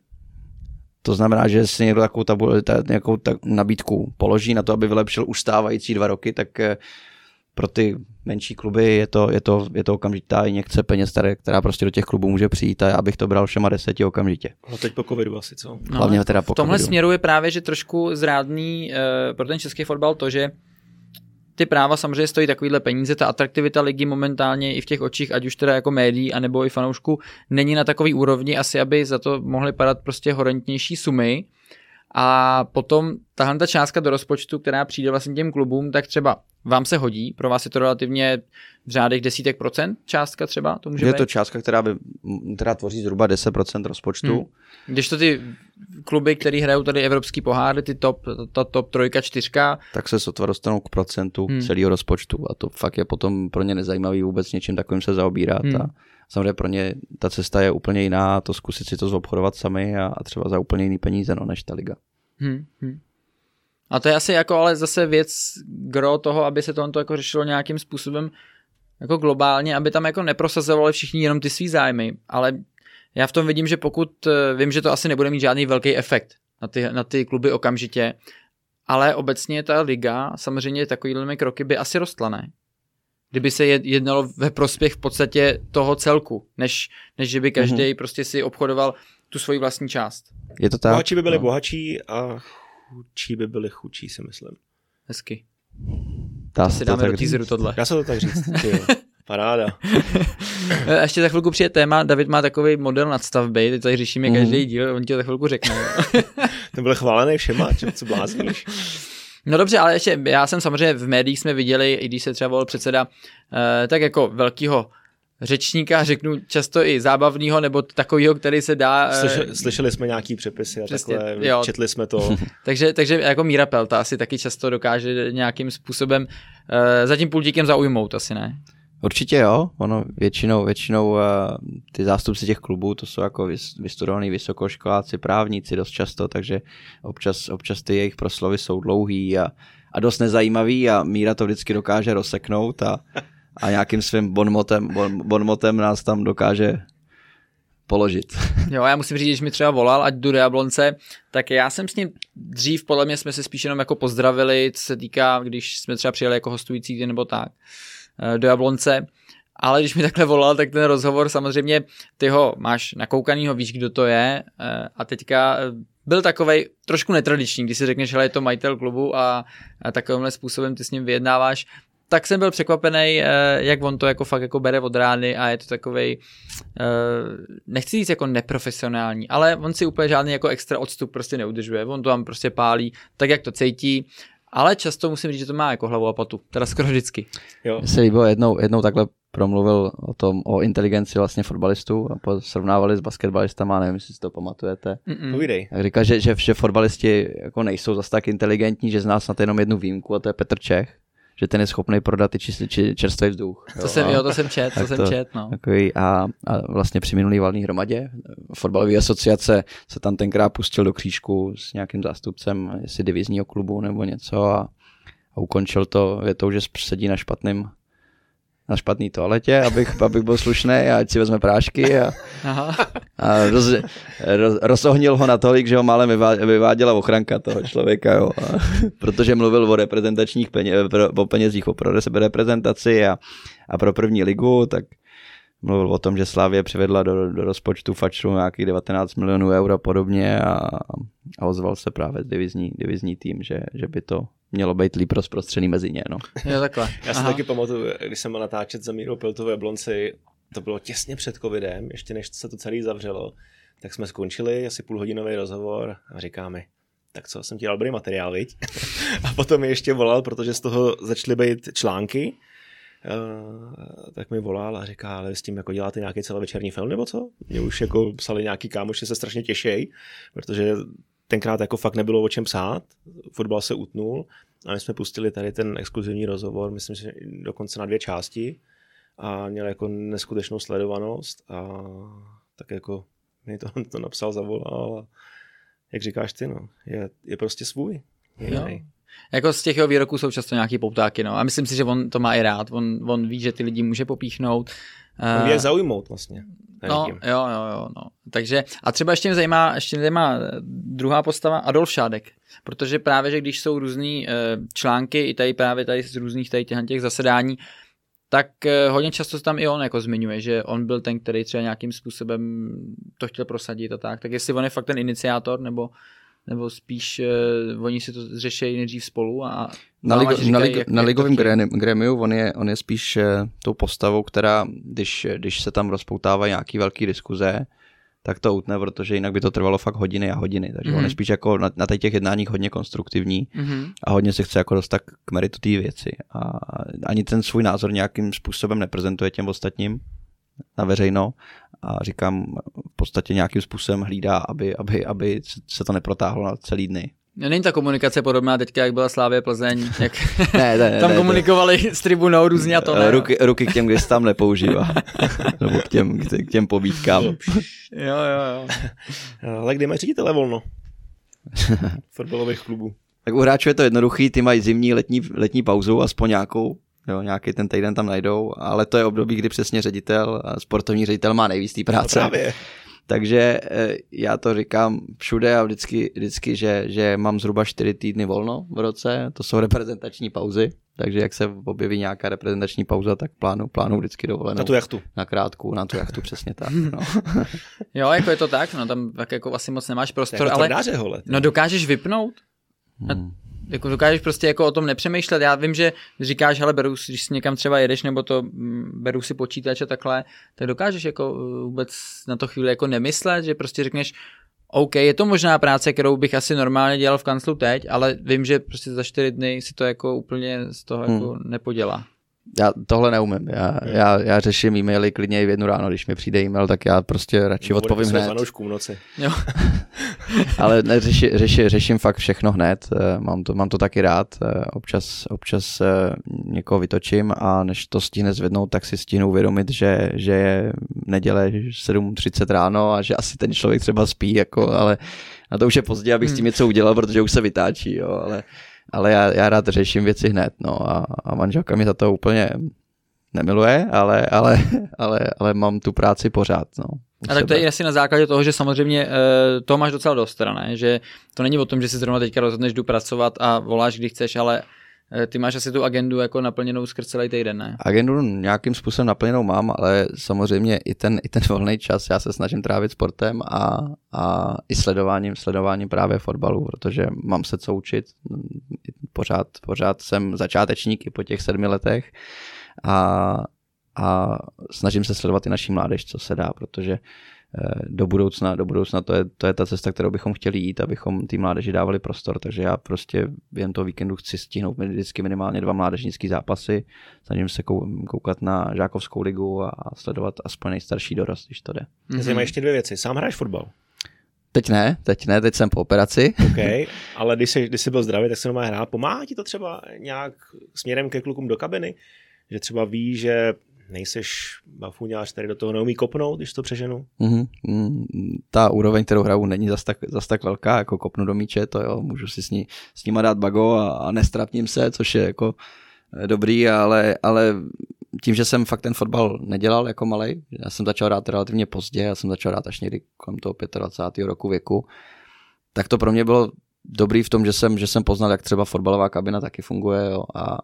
To znamená, že si někdo takovou nabídku položí na to, aby vylepšil už stávající 2 roky, tak pro ty menší kluby je to okamžitá injekce peněz, která prostě do těch klubů může přijít, a já bych to bral všema 10 okamžitě. No teď po covidu asi, co? No, hlavně teda po covidu. V tomhle směru je právě, že trošku zrádný pro ten český fotbal to, že ty práva samozřejmě stojí takovýhle peníze, ta atraktivita ligy momentálně i v těch očích, ať už teda jako médií, anebo i fanoušku, není na takový úrovni asi, aby za to mohly padat prostě horentnější sumy. A potom tahle ta částka do rozpočtu, která přijde vlastně těm klubům, tak třeba vám se hodí, pro vás je to relativně v řádech 10% částka třeba? To může být? Je to částka, která tvoří zhruba 10% rozpočtu. Když to ty kluby, které hrajou tady evropský poháry, ta top 3, 4, tak se sotva dostanou k procentu celého rozpočtu, a to fakt je potom pro ně nezajímavý vůbec něčím takovým se zaobírat. A samozřejmě pro ně ta cesta je úplně jiná, to zkusit si to zobchodovat sami a třeba za úplně jiný peníze, než ta liga. A to je asi jako ale zase věc gro toho, aby se tohoto jako řešilo nějakým způsobem jako globálně, aby tam jako neprosazovali všichni jenom ty svý zájmy, ale já v tom vidím, že pokud vím, že to asi nebude mít žádný velký efekt na ty kluby okamžitě, ale obecně ta liga samozřejmě takovými kroky by asi rostla, ne? Kdyby se jednalo ve prospěch v podstatě toho celku, než že by každý prostě si obchodoval tu svoji vlastní část. Je to tak? Bohači by byli bohačí a chudší by byli chudší, si myslím. Hezky. Dá se dáme do teaseru tohle. Dá se to tak říct. Paráda. Ještě za chvilku přijde téma. David má takový model nadstavby, teď tady řešíme každý díl, on ti to za chvilku řekne. Ten byl chválený všema, co blázníš. No dobře, ale ještě já jsem samozřejmě v médiích jsme viděli, i když se třeba volil předseda, tak jako velkýho řečníka, řeknu často i zábavného, nebo takového, který se dá... Slyšeli jsme nějaký přepisy a přesně, takhle, jo. Četli jsme to. takže jako Míra Pelta asi taky často dokáže nějakým způsobem za tím pultíkem zaujmout, asi ne? Určitě jo, ono většinou ty zástupci těch klubů, to jsou jako vystudovaní vysokoškoláci, právníci dost často, takže občas ty jejich proslovy jsou dlouhý a dost nezajímavý a Míra to vždycky dokáže rozseknout a nějakým svým bonmotem nás tam dokáže položit. Jo, já musím říct, že mi třeba volal, ať jdu do Jablonce, tak já jsem s ním dřív, podle mě jsme se spíš jenom jako pozdravili, co se týká, když jsme třeba přijeli jako hostující nebo tak do Jablonce, ale když mi takhle volal, tak ten rozhovor samozřejmě, ty ho máš nakoukanýho, víš, kdo to je, a teďka byl takovej trošku netradiční, když si řekneš, hele, je to majitel klubu a takovýmhle způsobem ty s ním vyjednáváš, tak jsem byl překvapený, jak on to jako fakt jako bere od rány a je to takovej, nechci říct jako neprofesionální, ale on si úplně žádný jako extra odstup prostě neudržuje, on to tam prostě pálí tak, jak to cítí. Ale často musím říct, že to má jako hlavu a patu. Teda skoro vždycky. Jo. Se líbilo, jednou takhle promluvil o inteligenci vlastně fotbalistů a srovnávali s basketbalistama, nevím, jestli si to pamatujete. Povídej. Tak říkal, že fotbalisti jako nejsou zase tak inteligentní, že zná snad jenom jednu výjimku, a to je Petr Čech, že ten je schopný prodat i čerstvý vzduch. To jsem čet. Takový a vlastně při minulý valný hromadě fotbalové asociace se tam tenkrát pustil do křížku s nějakým zástupcem jestli divizního klubu nebo něco a ukončil to větou, že sedí na špatný toaletě, abych byl slušný a ať si vezme prášky a rozohnil ho natolik, že ho málem vyváděla ochranka toho člověka, jo. Protože mluvil o reprezentačních penězích, o reprezentaci a pro první ligu, tak mluvil o tom, že Slavia přivedla do rozpočtu fačru nějakých 19 milionů eur a podobně a ozval se právě divizní tým, že by to mělo být líp rozprostřený mezi ně. No. Jo, takhle. Já si taky pamatuju, když jsem byl natáčet za Mírou Peltovou Jablonci to bylo těsně před covidem, ještě než se to celé zavřelo, tak jsme skončili asi půlhodinový rozhovor a říká mi, tak co, jsem ti dal dobrý materiál, viď? A potom mi ještě volal, protože z toho začaly být články, tak mi volal a říká, ale vy s tím jako děláte nějaký celovečerní film nebo co? Mě už jako psali nějaký kámoši, se strašně těšej, protože tenkrát jako fakt nebylo o čem psát, fotbal se utnul a my jsme pustili tady ten exkluzivní rozhovor, myslím, že dokonce na 2 části a měl jako neskutečnou sledovanost a tak jako mi to napsal, zavolal a jak říkáš ty, no, je prostě svůj. Jako z těch jeho výroků jsou často nějaký poptáky, no. A myslím si, že on to má i rád. On ví, že ty lidi může popíchnout. On je zaujmout vlastně. No, jo, no. Takže, a třeba ještě mě zajímá druhá postava Adolf Šádek. Protože právě, že když jsou různý články i tady právě tady z různých tady těch zasedání, tak hodně často tam i on jako zmiňuje, že on byl ten, který třeba nějakým způsobem to chtěl prosadit a tak. Tak jestli on je fakt ten iniciátor, nebo spíš oni si to řeší nejdřív spolu a na ligovém grémiu on je spíš tou postavou, která když se tam rozpoutávají nějaký velký diskuze, tak to utne, protože jinak by to trvalo fakt hodiny a hodiny, takže on je spíš jako na těch jednáních hodně konstruktivní a hodně se chce jako dostat k meritu té věci a ani ten svůj názor nějakým způsobem neprezentuje těm ostatním na veřejno a říkám, v podstatě nějakým způsobem hlídá, aby se to neprotáhlo na celý dny. Není ta komunikace podobná teďka, jak byla Slavie Plzeň, jak ne, komunikovali s tribunou různě a to ne. Ruky k těm, když tam nepoužívá. Nebo k těm pobídkám. Jo. Ale kdy mají ředitele volno? Fotbalových klubů. Tak u hráčů je to jednoduchý, ty mají zimní, letní pauzu, aspoň nějakou. Jo, nějaký ten týden tam najdou, ale to je období, kdy přesně ředitel, sportovní ředitel má nejvíc té práce. No právě. Takže já to říkám všude a vždycky že mám zhruba 4 týdny volno v roce, to jsou reprezentační pauzy, takže jak se objeví nějaká reprezentační pauza, tak plánu vždycky dovolenou. Na tu jachtu. Na tu jachtu, přesně tak. No. Jo, jako je to tak, no tam tak jako asi moc nemáš prostor, ale no dokážeš vypnout? Jako dokážeš prostě jako o tom nepřemýšlet. Já vím, že říkáš, hele, když si někam třeba jedeš, nebo to beru si počítač a takhle, tak dokážeš jako vůbec na to chvíli jako nemyslet, že prostě řekneš, OK, je to možná práce, kterou bych asi normálně dělal v kanclu teď, ale vím, že prostě za 4 dny si to jako úplně z toho jako nepodělá. Já tohle neumím. Já řeším e-maily klidně i v 1 ráno, když mi přijde e-mail, tak já prostě radši odpovím hned. Zanoušku v noci. Jo. Ale řeším fakt všechno hned. Mám to taky rád. Občas někoho vytočím a než to stihne zvednout, tak si stihnu uvědomit, že je neděle 7:30 ráno a že asi ten člověk třeba spí, jako, ale na to už je pozdě, abych s tím něco udělal, protože už se vytáčí, jo, ale já rád řeším věci hned, no a manželka mi za to úplně nemiluje, ale mám tu práci pořád, no. A tak to je asi na základě toho, že samozřejmě toho máš docela dost, teda, ne? Že to není o tom, že si zrovna teďka rozhodneš jdu pracovat a voláš, kdy chceš, ale ty máš asi tu agendu jako naplněnou skrz celý týden, ne? Agendu nějakým způsobem naplněnou mám, ale samozřejmě i ten volný čas já se snažím trávit sportem a i sledováním právě fotbalu, protože mám se co učit. Pořád jsem začátečník i po těch 7 letech a snažím se sledovat i naší mládež, co se dá, protože do budoucna to je ta cesta, kterou bychom chtěli jít, abychom té mládeži dávali prostor, takže já prostě během toho víkendu chci stihnout vždycky minimálně 2 mládežnické zápasy, snažím se koukat na žákovskou ligu a sledovat aspoň nejstarší dorost, když to jde. Zajímají ještě 2 věci. Sám hráš fotbal? Teď ne, teď jsem po operaci. OK, ale když jsi byl zdravý, tak se normálně hrál. Pomáhá ti to třeba nějak směrem ke klukům do kabiny? Že třeba ví, že nejseš bafuňář, který do toho neumí kopnout, když to přeženu? Ta úroveň, kterou hraju, není zas tak velká, jako kopnu do míče, to jo, můžu si s nima dát bago a nestrapním se, což je jako dobrý, ale tím, že jsem fakt ten fotbal nedělal jako malej, já jsem začal hrát relativně pozdě, já jsem začal hrát až někdy kolem toho 25. roku věku, tak to pro mě bylo dobrý v tom, že jsem poznal, jak třeba fotbalová kabina taky funguje, jo, a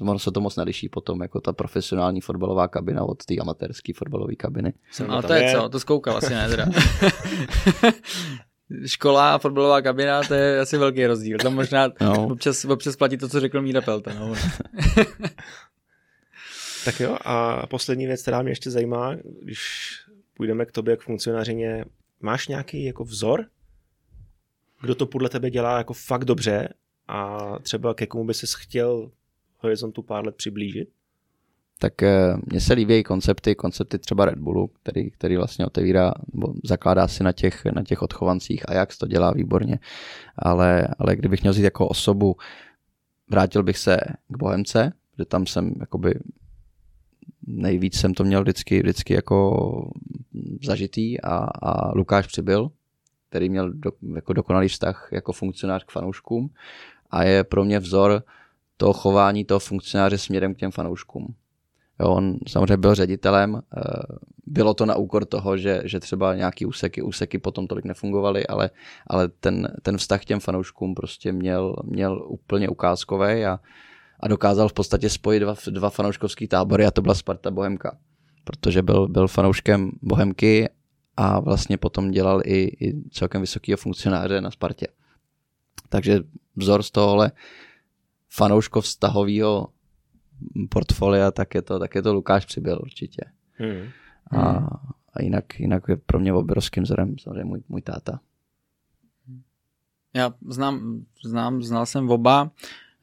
ono se to moc neliší potom, jako ta profesionální fotbalová kabina od té amatérské fotbalové kabiny. Ale to je co? To zkoukal asi, ne teda. Škola a fotbalová kabina, to je asi velký rozdíl. Tam možná občas platí to, co řekl Míra Pelta. No. Tak jo, a poslední věc, která mě ještě zajímá, když půjdeme k tobě k funkcionářině, máš nějaký jako vzor? Kdo to podle tebe dělá jako fakt dobře a třeba ke komu by ses chtěl horizontu pár let přiblížit? Tak mně se líbí koncepty třeba Red Bullu, který vlastně otevírá nebo zakládá si na těch odchovancích. Ajax to dělá výborně, ale kdybych měl vzít jako osobu, vrátil bych se k Bohemce, kde tam jsem jakoby nejvíc jsem to měl vždycky jako zažitý a Lukáš Přibyl, který měl jako dokonalý vztah jako funkcionář k fanouškům a je pro mě vzor toho chování toho funkcionáře směrem k těm fanouškům. Jo, on samozřejmě byl ředitelem, bylo to na úkor toho, že třeba nějaký úseky potom tolik nefungovaly, ale ten vztah k těm fanouškům prostě měl úplně ukázkovej a dokázal v podstatě spojit dva fanouškovský tábory a to byla Sparta Bohemka, protože byl fanouškem Bohemky a vlastně potom dělal i celkem vysokýho funkcionáře na Spartě. Takže vzor z tohohle fanouškov-vztahovýho portfolia, tak je to Lukáš Přibyl určitě. A jinak je pro mě obrovským vzorem samozřejmě můj táta. Já znal jsem oba.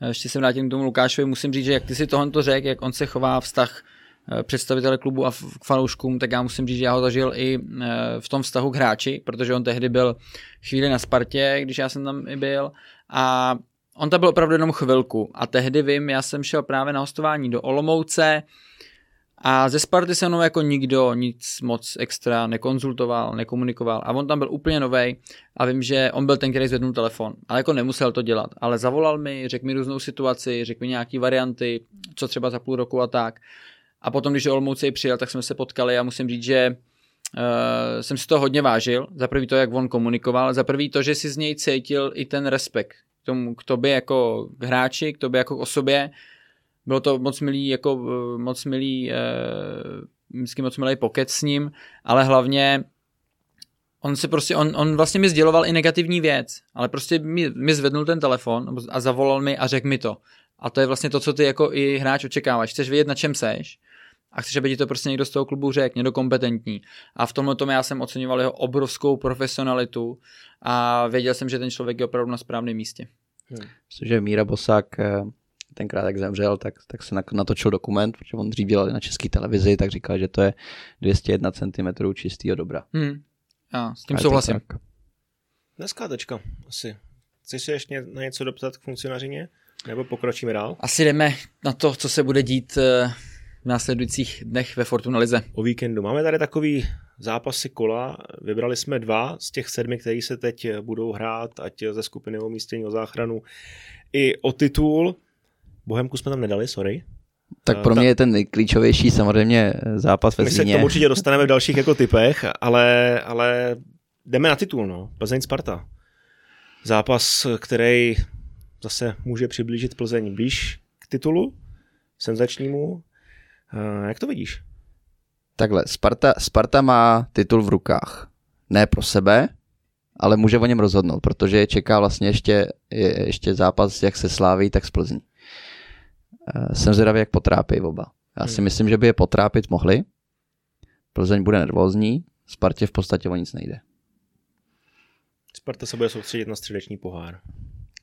Ještě se vrátím k tomu Lukášovi, musím říct, že jak ty si tohoto řekl, jak on se chová vztah představitele klubu a k fanouškům, tak já musím říct, že já ho zažil i v tom vztahu k hráči, protože on tehdy byl chvíli na Spartě, když já jsem tam i byl a on tam byl opravdu jenom chvilku a tehdy vím, já jsem šel právě na hostování do Olomouce a ze Sparty se mnou jako nikdo nic moc extra nekonzultoval, nekomunikoval a on tam byl úplně novej a vím, že on byl ten, který zvednul telefon, ale jako nemusel to dělat, ale zavolal mi, řekl mi různou situaci, řekl mi nějaký varianty, co třeba za půl roku a tak. A potom, když do Olomouce přijel, tak jsme se potkali a musím říct, že jsem si to hodně vážil. Za prvý to, jak on komunikoval, za prvý to, že si z něj cítil i ten respekt k tobě jako k hráči, k tobě jako k osobě. Bylo to moc milý pokec s ním, ale hlavně on vlastně mi sděloval i negativní věc, ale prostě mi zvednul ten telefon a zavolal mi a řekl mi to. A to je vlastně to, co ty jako i hráč očekáváš. Chceš vědět, na čem seš a chceš, aby ti to prostě někdo z toho klubu řekl, někdo kompetentní. A v tomhle tomu já jsem oceňoval jeho obrovskou profesionalitu a věděl jsem, že ten člověk je opravdu na správném místě. Myslím, že Míra Bosák tenkrát, jak zemřel, tak se natočil dokument, protože on dřív dělal na České televizi, tak říkal, že to je 201 cm čistýho dobra. Já s tím souhlasím. Dneska tečka asi. Chceš se ještě na něco doptat k funkcionářině? Nebo pokročíme dál? Asi jdeme na to, co se bude dít v následujících dnech ve Fortuna lize. O víkendu. Máme tady takový zápasy kola. Vybrali jsme 2 z těch 7, který se teď budou hrát, ať ze skupiny o místění, o záchranu i o titul. Bohemku jsme tam nedali, sorry. Tak pro mě je ten nejklíčovější samozřejmě zápas ve Zlíně. My se k tomu určitě dostaneme v dalších jako typech, ale jdeme na titul, no. Plzeň Sparta. Zápas, který zase může přiblížit Plzeň blíž k titulu, senzačnímu. Jak to vidíš? Takhle, Sparta má titul v rukách. Ne pro sebe, ale může o něm rozhodnout, protože čeká vlastně ještě zápas jak se Slaví, tak s Plzní. Jsem zvědavý, jak potrápí oba. Já si myslím, že by je potrápit mohli. Plzeň bude nervózní, Spartě v podstatě o nic nejde. Sparta se bude soustředit na středeční pohár,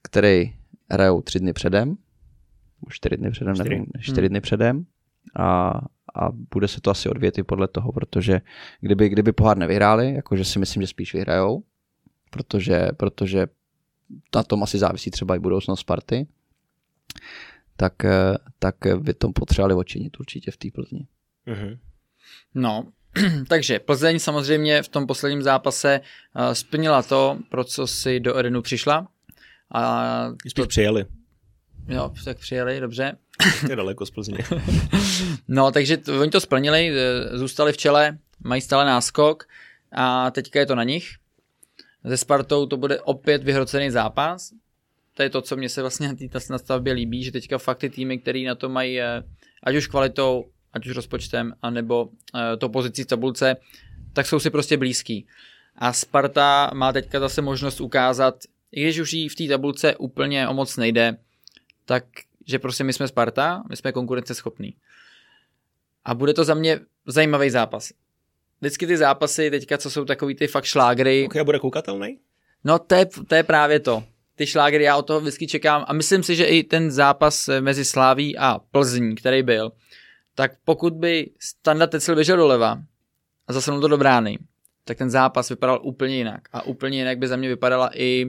který hrajou 3 dny předem, už 4 dny předem, 4 dny předem a bude se to asi odvěty podle toho, protože kdyby pohár nevyhráli, jakože si myslím, že spíš vyhrajou, protože na tom asi závisí třeba i budoucnost Sparty, tak by to potřebovali očinit určitě v té Plzni. Mm-hmm. No, takže Plzeň samozřejmě v tom posledním zápase splnila to, pro co si do Edenu přišla. A spíš přijeli. Jo, tak přijeli, dobře. Je daleko z Plzně. No, takže oni to splnili, zůstali v čele, mají stále náskok a teďka je to na nich. Se Spartou to bude opět vyhrocený zápas. To je to, co mě se vlastně na stavbě líbí, že teďka fakt ty týmy, který na to mají ať už kvalitou, ať už rozpočtem, anebo to pozicí v tabulce, tak jsou si prostě blízký. A Sparta má teďka zase možnost ukázat, i když už jí v té tabulce úplně o moc nejde, tak že prostě my jsme Sparta, my jsme konkurenceschopní. a bude to za mě zajímavý zápas. Vždycky ty zápasy teďka, co jsou takový ty fakt šlágry. Okay, bude koukatelný? No to je právě to. Ty šlágry, já od toho vždycky čekám a myslím si, že i ten zápas mezi Slavií a Plzní, který byl, tak pokud by Standa Tecl běžel doleva a zasunul to do brány, tak ten zápas vypadal úplně jinak. A úplně jinak by za mě vypadala i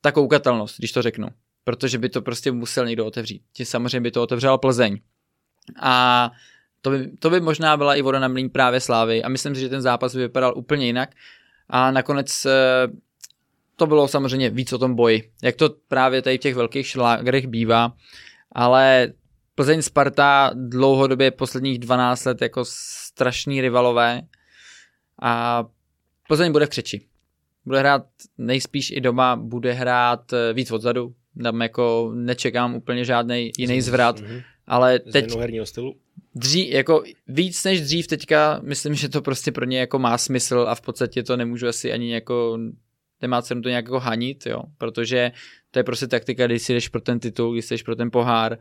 ta koukatelnost, když to řeknu. Protože by to prostě musel někdo otevřít. Samozřejmě by to otevřela Plzeň. A to by možná byla i voda na mlýn právě Slávy. A myslím si, že ten zápas by vypadal úplně jinak. A nakonec to bylo samozřejmě víc o tom boji. Jak to právě tady v těch velkých šlágrech bývá. Ale Plzeň Sparta dlouhodobě posledních 12 let jako strašní rivalové. A Plzeň bude v křeči. Bude hrát nejspíš i doma, bude hrát víc odzadu. Tam jako nečekám úplně žádnej jiný zvrat, ale teď jako víc než dřív teďka, myslím, že to prostě pro ně jako má smysl a v podstatě to nemůžu asi ani jako, nemá cenu to nějak jako hanit, jo, protože to je prostě taktika, když si jdeš pro ten titul, když si jdeš pro ten pohár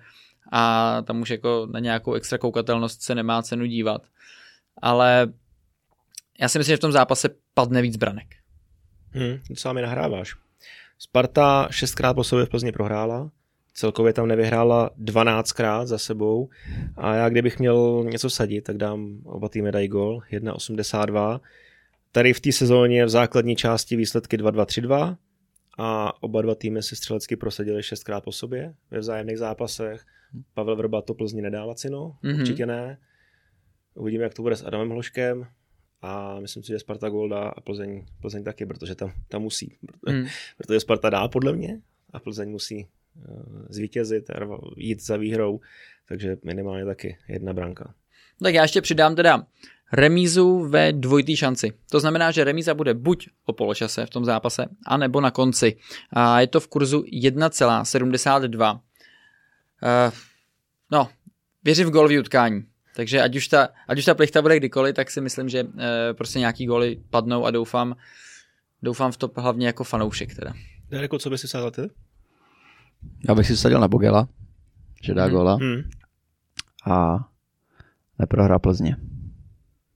a tam už jako na nějakou extra koukatelnost se nemá cenu dívat. Ale já si myslím, že v tom zápase padne víc branek. To sám je nahráváš. Sparta 6krát po sobě v Plzni prohrála, celkově tam nevyhrála 12krát za sebou a já kdybych měl něco sadit, tak dám oba týmy dají gól, 1,82. Tady v té sezóně v základní části výsledky 2-2-3-2 a oba dva týmy se střelecky prosadily 6krát po sobě ve vzájemných zápasech. Pavel Vrba to Plzni nedá lacino, určitě ne. Uvidíme, jak to bude s Adamem Hloškem. A myslím si, že Sparta gól dá a Plzeň taky, protože tam musí. Protože Sparta dá podle mě a Plzeň musí zvítězit a jít za výhrou, takže minimálně taky jedna branka. Tak já ještě přidám teda remízu ve dvojitý šanci. To znamená, že remíza bude buď o poločase v tom zápase, anebo na konci. A je to v kurzu 1,72. No, věřím v gólový utkání. Takže ať už ta plichta bude kdykoliv, tak si myslím, že prostě nějaký góly padnou a doufám v to hlavně jako fanoušek teda. Dárko, co bys si vsadil ty? Já bych si vsadil na Bogela, že dá góla a neprohrá Plzně.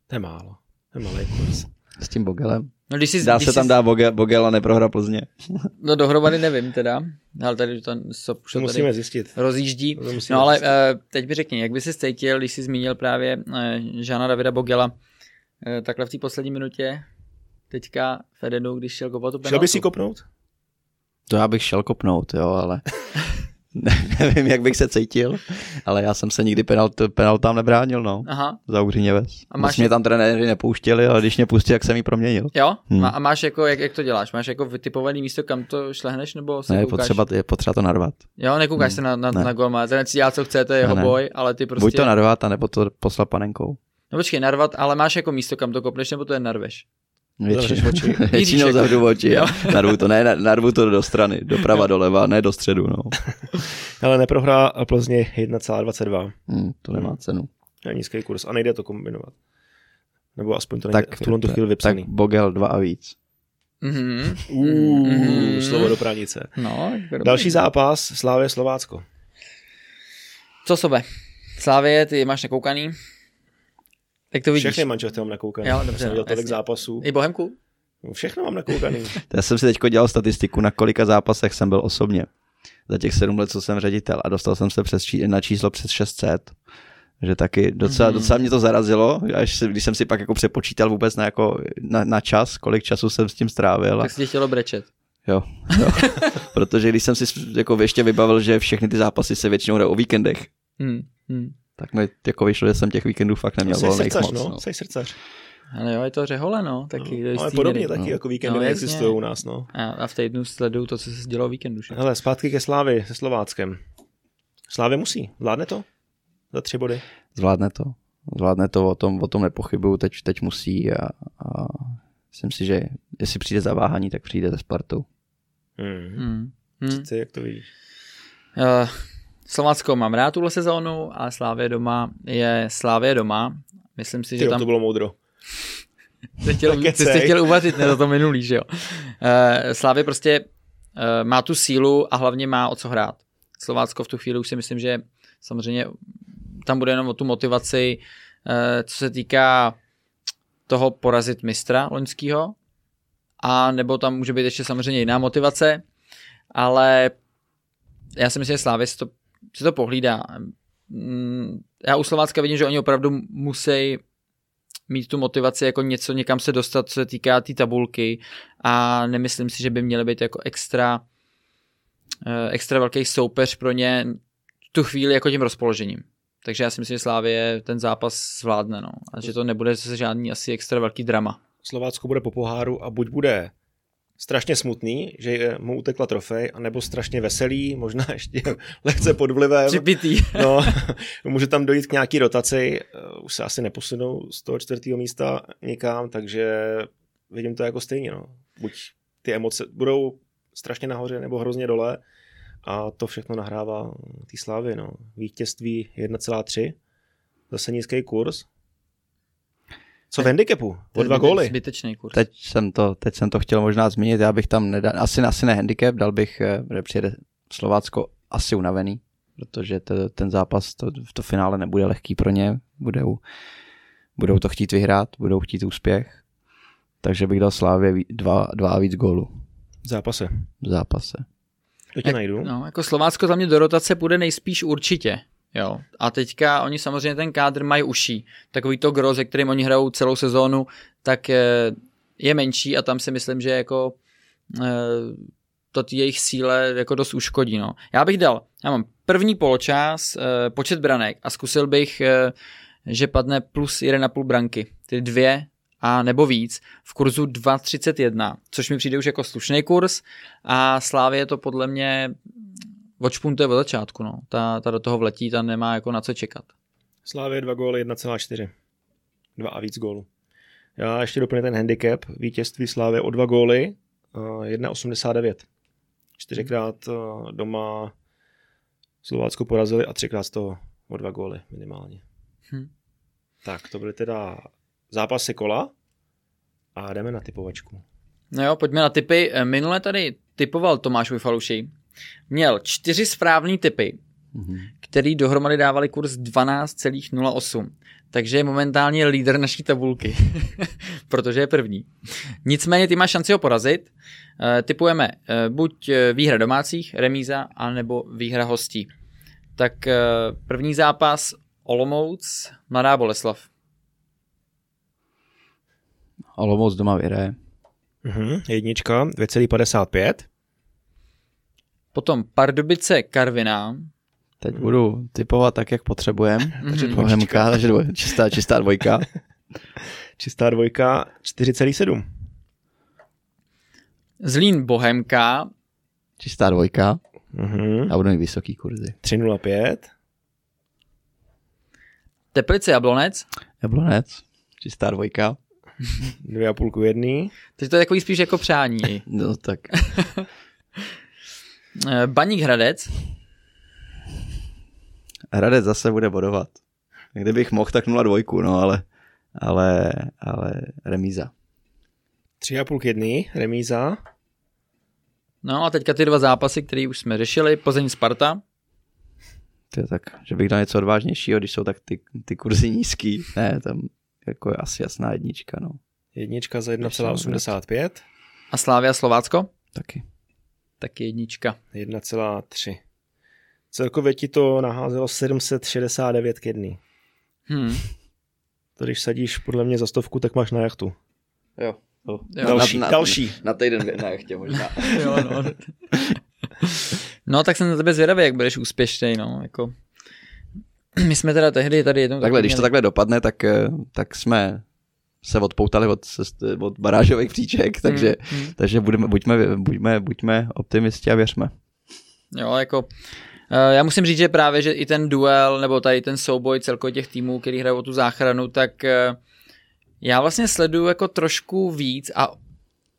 To je málo. To je malý kurz. S tím Bogelem. No, dá se tam Bogel a neprohrá Plzně. No dohromady nevím teda, ale tady to musíme zjistit. Rozjíždí. No ale teď mi řekni, jak by si cítil, když jsi zmínil právě Jana Davida Bogela takhle v té poslední minutě, teďka v Edenu, když šel kopat tu penaltu. Šel bys si kopnout? To já bych šel kopnout, jo, ale nevím, jak bych se cítil, ale já jsem se nikdy penaltám nebránil, no. Aha. Za Uhříněvec. Máš... Mě tam trenéři nepouštěli, ale když mě pustili, jak jsem ji proměnil. Jo? A máš jako, jak to děláš? Máš jako vytipovaný místo, kam to šlehneš, nebo se ne, koukáš? Je potřeba to narvat. Jo, nekoukáš se na golmana, ten si dělá, co chce, to je jeho boj, ale ty prostě... Buď to narvat, anebo to poslat panenkou. No počkej, narvat, ale máš jako místo, kam to kopneš, nebo to je narveš? Většinou zavřu oči. Narvu to do strany, doprava, doleva, ne do středu. No. Ale neprohrá Plzně 1,22. To nemá cenu. Je nízký kurz a nejde to kombinovat. Nebo aspoň to nejde tak, v tuhle chvíli vypsaný. Tak Bogel 2 a víc. Slovo do pranice. No, další zápas, Slávie Slovácko. Co sobe? Slávie, ty máš nekoukaný? Jak to vidíš? Všechny manželství mám nakoukaný. Jo, dobře, jsem dělal tolik zápasů. I Bohemku? Všechno mám nakoukaný. Já jsem si teďko dělal statistiku, na kolika zápasech jsem byl osobně. Za těch 7 let, co jsem ředitel a dostal jsem se na číslo přes 600. Že taky docela mě to zarazilo, když jsem si pak jako přepočítal vůbec na čas, kolik času jsem s tím strávil. Tak si tě chtělo brečet. Jo. Protože když jsem si jako ještě vybavil, že všechny ty zápasy se většinou hrají o víkendech. Tak mi jako vyšlo, že jsem těch víkendů fakt neměl volných moc. No. Sej srdcař. Ale jo, je to řehole, no. Taky, no ale podobně nery. Taky, no. Jako víkendy neexistují u nás, no. A v té dnu sleduju to, co se dělo víkendu. Že? Hele, zpátky ke Slávy se Slováckem. Slávy musí. Zvládne to? Za 3 body? Zvládne to, o tom nepochybuju. Teď musí a myslím si, že jestli přijde zaváhání, tak přijde ze Spartou. Přece, jak to vidíš? Slovácko mám rád tuhle sezónu a Slávie doma. Myslím si, že tam... to bylo moudro. Ty jste chtěl uvařit, ne za to minulý, že jo. Slávie prostě má tu sílu a hlavně má o co hrát. Slovácko v tu chvíli už si myslím, že samozřejmě tam bude jenom o tu motivaci, co se týká toho porazit mistra loňskýho, a nebo tam může být ještě samozřejmě jiná motivace, ale já si myslím, že Slávy si to pohlídá. Já u Slovácka vidím, že oni opravdu musí mít tu motivaci jako něco někam se dostat, co se týká té tabulky, a nemyslím si, že by měly být jako extra velký soupeř pro ně tu chvíli jako tím rozpoložením. Takže já si myslím, že Slávie ten zápas zvládne, no, a že to nebude zase žádný asi extra velký drama. Slovácko bude po poháru a buď bude strašně smutný, že mu utekla trofej, anebo strašně veselý, možná ještě lehce pod vlivem. Připitý. No, může tam dojít k nějaký rotaci, už se asi neposunou z toho 4. místa někam, takže vidím to jako stejně. No. Buď ty emoce budou strašně nahoře, nebo hrozně dole, a to všechno nahrává té Slávy. No. Vítězství 1,3, zase nízký kurz. Co v handicapu? O 2 góly. Zbytečný kurz. Teď jsem to chtěl možná zmínit, já bych tam nedal, asi ne handicap, dal bych, že přijede Slovácko asi unavený, protože ten zápas to finále nebude lehký pro ně, budou to chtít vyhrát, budou chtít úspěch, takže bych dal Slávě 2 a víc gólů. V zápase. To tě najdu. No, jako Slovácko za mě do rotace půjde nejspíš určitě. Jo. A teďka oni samozřejmě ten kádr mají uší. Takový to gro, se kterým oni hrajou celou sezónu, tak je menší a tam si myslím, že jako to jejich síle jako dost uškodí. No. Já mám první poločas, počet branek a zkusil bych, že padne plus 1,5 branky. Ty 2 a nebo víc v kurzu 2,31, což mi přijde už jako slušný kurz, a Slávie to podle mě odšpuntuje od začátku, no. Ta do toho vletí, ta nemá jako na co čekat. Slávie 2 góly, 1,4. 2 a víc gólů. Já ještě doplňu ten handicap. Vítězství Slávie o 2 góly, 1,89. 4krát doma Slovácko porazili a 3krát z toho o 2 góly minimálně. Tak, to byly teda zápasy kola a jdeme na tipovačku. No jo, pojďme na tipy. Minule tady tipoval Tomáš Vyfaluši. Měl 4 správný tipy, který dohromady dávali kurz 12,08. Takže je momentálně lídr naší tabulky, protože je první. Nicméně ty máš šanci ho porazit. Tipujeme buď výhra domácích, remíza, anebo výhra hostí. Tak první zápas Olomouc, Mladá Boleslav. Olomouc doma vyhraje. Jednička, 2,55. Potom Pardubice, Karviná. Teď budu typovat tak, jak potřebujem. Takže Bohemka, takže čistá dvojka. Čistá dvojka, 4,7. Zlín, Bohemka. Čistá dvojka. A budu mít vysoký kurzy. 3,05. Teplice, Jablonec. Jablonec, čistá dvojka. 2,5 jedný. Teď to je takový spíš jako přání. No tak. Baník, Hradec. Hradec zase bude bodovat. Kdybych mohl, tak 0,2, no, ale remíza. 3,5 jedný, remíza. No a teďka ty 2 zápasy, které už jsme řešili. Plzeň, Sparta. To je tak, že bych dal něco odvážnějšího, když jsou tak ty kurzy nízký. Ne, tam jako je asi jasná jednička, no. Jednička za 1,85. A Slávia, Slovácko? Taky jednička. 1,3. Celkově ti to naházelo 769 k jedný. To když sadíš podle mě za 100, tak máš na jachtu. Jo. Další. Na týden na jachtě možná. Jo, no. No, tak jsem na tebe zvědavý, jak budeš úspěšný, no, jako. My jsme teda tehdy tady jednou... Takhle, když to takhle dopadne, tak jsme se odpoutali od barážových příček, takže buďme optimisti a věřme. Jo, jako... Já musím říct, že právě, že i ten duel, nebo tady ten souboj celkově těch týmů, který hrají o tu záchranu, tak já vlastně sleduju jako trošku víc a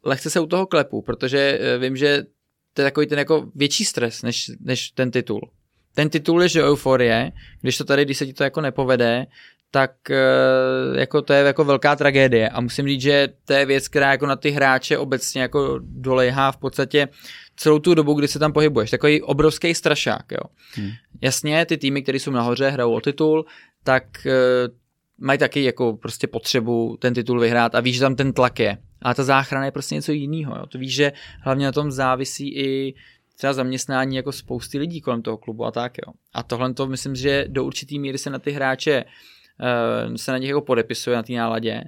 lehce se u toho klepu, protože vím, že to je takový ten jako větší stres, než ten titul. Ten titul je, že euforie, když se ti to jako nepovede, tak jako to je jako velká tragédie. A musím říct, že to je věc, která jako na ty hráče obecně jako dolejhá v podstatě celou tu dobu, kdy se tam pohybuješ. Takový obrovský strašák. Jo. Jasně, ty týmy, které jsou nahoře, hrajou o titul, tak mají taky jako prostě potřebu ten titul vyhrát a víš, že tam ten tlak je. Ale ta záchrana je prostě něco jiného. Jo. To víš, že hlavně na tom závisí i třeba zaměstnání jako spousty lidí kolem toho klubu a tak. Jo. A tohle to myslím, že do určitý míry se na ty hráče se na nich jako podepisuje na té náladě.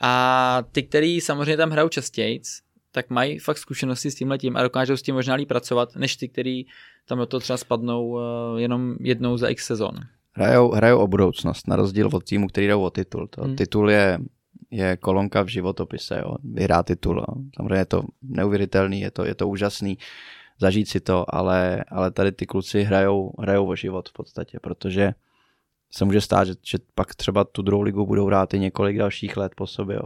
A ty, který samozřejmě tam hrajou častějc, tak mají fakt zkušenosti s tímhletím a dokážou s tím možná líp pracovat, než ty, který tam do toho třeba spadnou jenom jednou za x sezon. Hrajou o budoucnost, na rozdíl od týmu, který jdou o titul. Titul je kolonka v životopise, jo. Vyhrá titul. Samozřejmě je to neuvěřitelný, je to úžasný zažít si to, ale tady ty kluci hrajou o život v podstatě, protože se může stát, že pak třeba tu druhou ligu budou hrát i několik dalších let po sobě. Jo.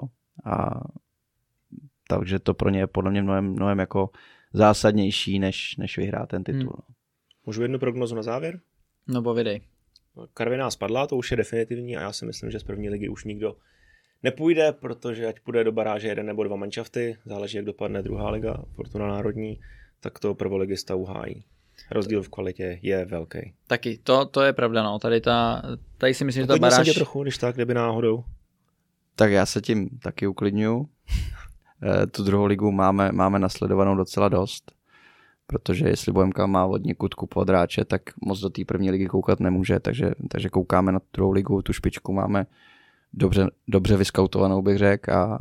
Takže to pro ně je podle mě mnohem jako zásadnější, než vyhrát ten titul. Můžu jednu prognozu na závěr? No povědej. Karviná spadla, to už je definitivní a já si myslím, že z první ligy už nikdo nepůjde, protože ať půjde do baráže jeden nebo dva manšafty, záleží jak dopadne druhá liga, Fortuna národní, tak to prvoligista uhájí. Rozdíl v kvalitě je velký. Taky, to je pravda, no. Tady si myslím, že ta baráž... trochu, když tak, kdyby náhodou. Tak já se tím taky uklidňuju. Tu druhou ligu máme nasledovanou docela dost, protože jestli Bohemka má od někud kupovat hráče, tak moc do té první ligy koukat nemůže, takže koukáme na druhou ligu, tu špičku máme dobře vyskautovanou, bych řekl, a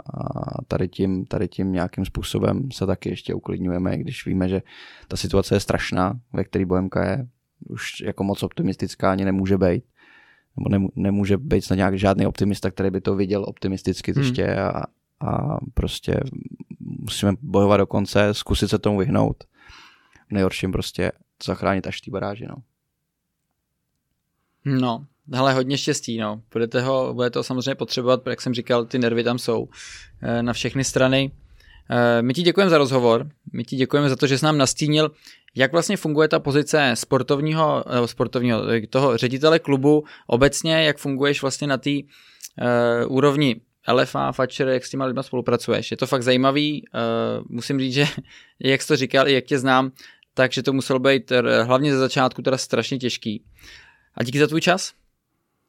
tady tím nějakým způsobem se taky ještě uklidňujeme, když víme, že ta situace je strašná, ve které Bohemka je, už jako moc optimistická ani nemůže být. Nebo nemůže být snad nějak žádný optimista, který by to viděl optimisticky ještě a prostě musíme bojovat do konce, zkusit se tomu vyhnout. V nejhorším prostě zachránit až ty baráži, no. No, hele, hodně štěstí, no. Budete ho samozřejmě potřebovat, protože jak jsem říkal, ty nervy tam jsou na všechny strany. My ti děkujeme za rozhovor, my ti děkujeme za to, že jsi nám nastínil, jak vlastně funguje ta pozice sportovního toho ředitele klubu obecně, jak funguješ vlastně na té úrovni LFA, Fatcher, jak s těma lidma spolupracuješ. Je to fakt zajímavý, musím říct, že jak jsi to říkal i jak tě znám, takže to muselo být hlavně ze začátku teda strašně těžký. A díky za tvůj čas.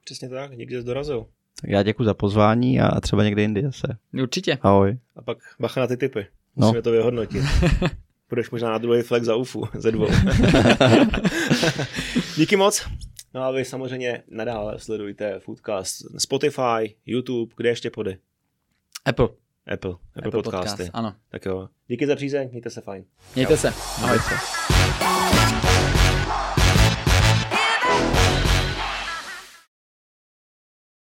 Přesně tak, díky, že jsi dorazil. Tak já děkuji za pozvání a třeba někde jindy zase. Určitě. Ahoj. A pak bacha na ty tipy, musíme to vyhodnotit. Budeš možná na druhý flag za UFU, ze dvou. Díky moc. No a vy samozřejmě nadále sledujte Footcast na Spotify, YouTube, kde ještě pody? Apple podcasty. Podcast, ano. Tak jo. Díky za přízeň, mějte se fajn. Mějte se. Ahoj.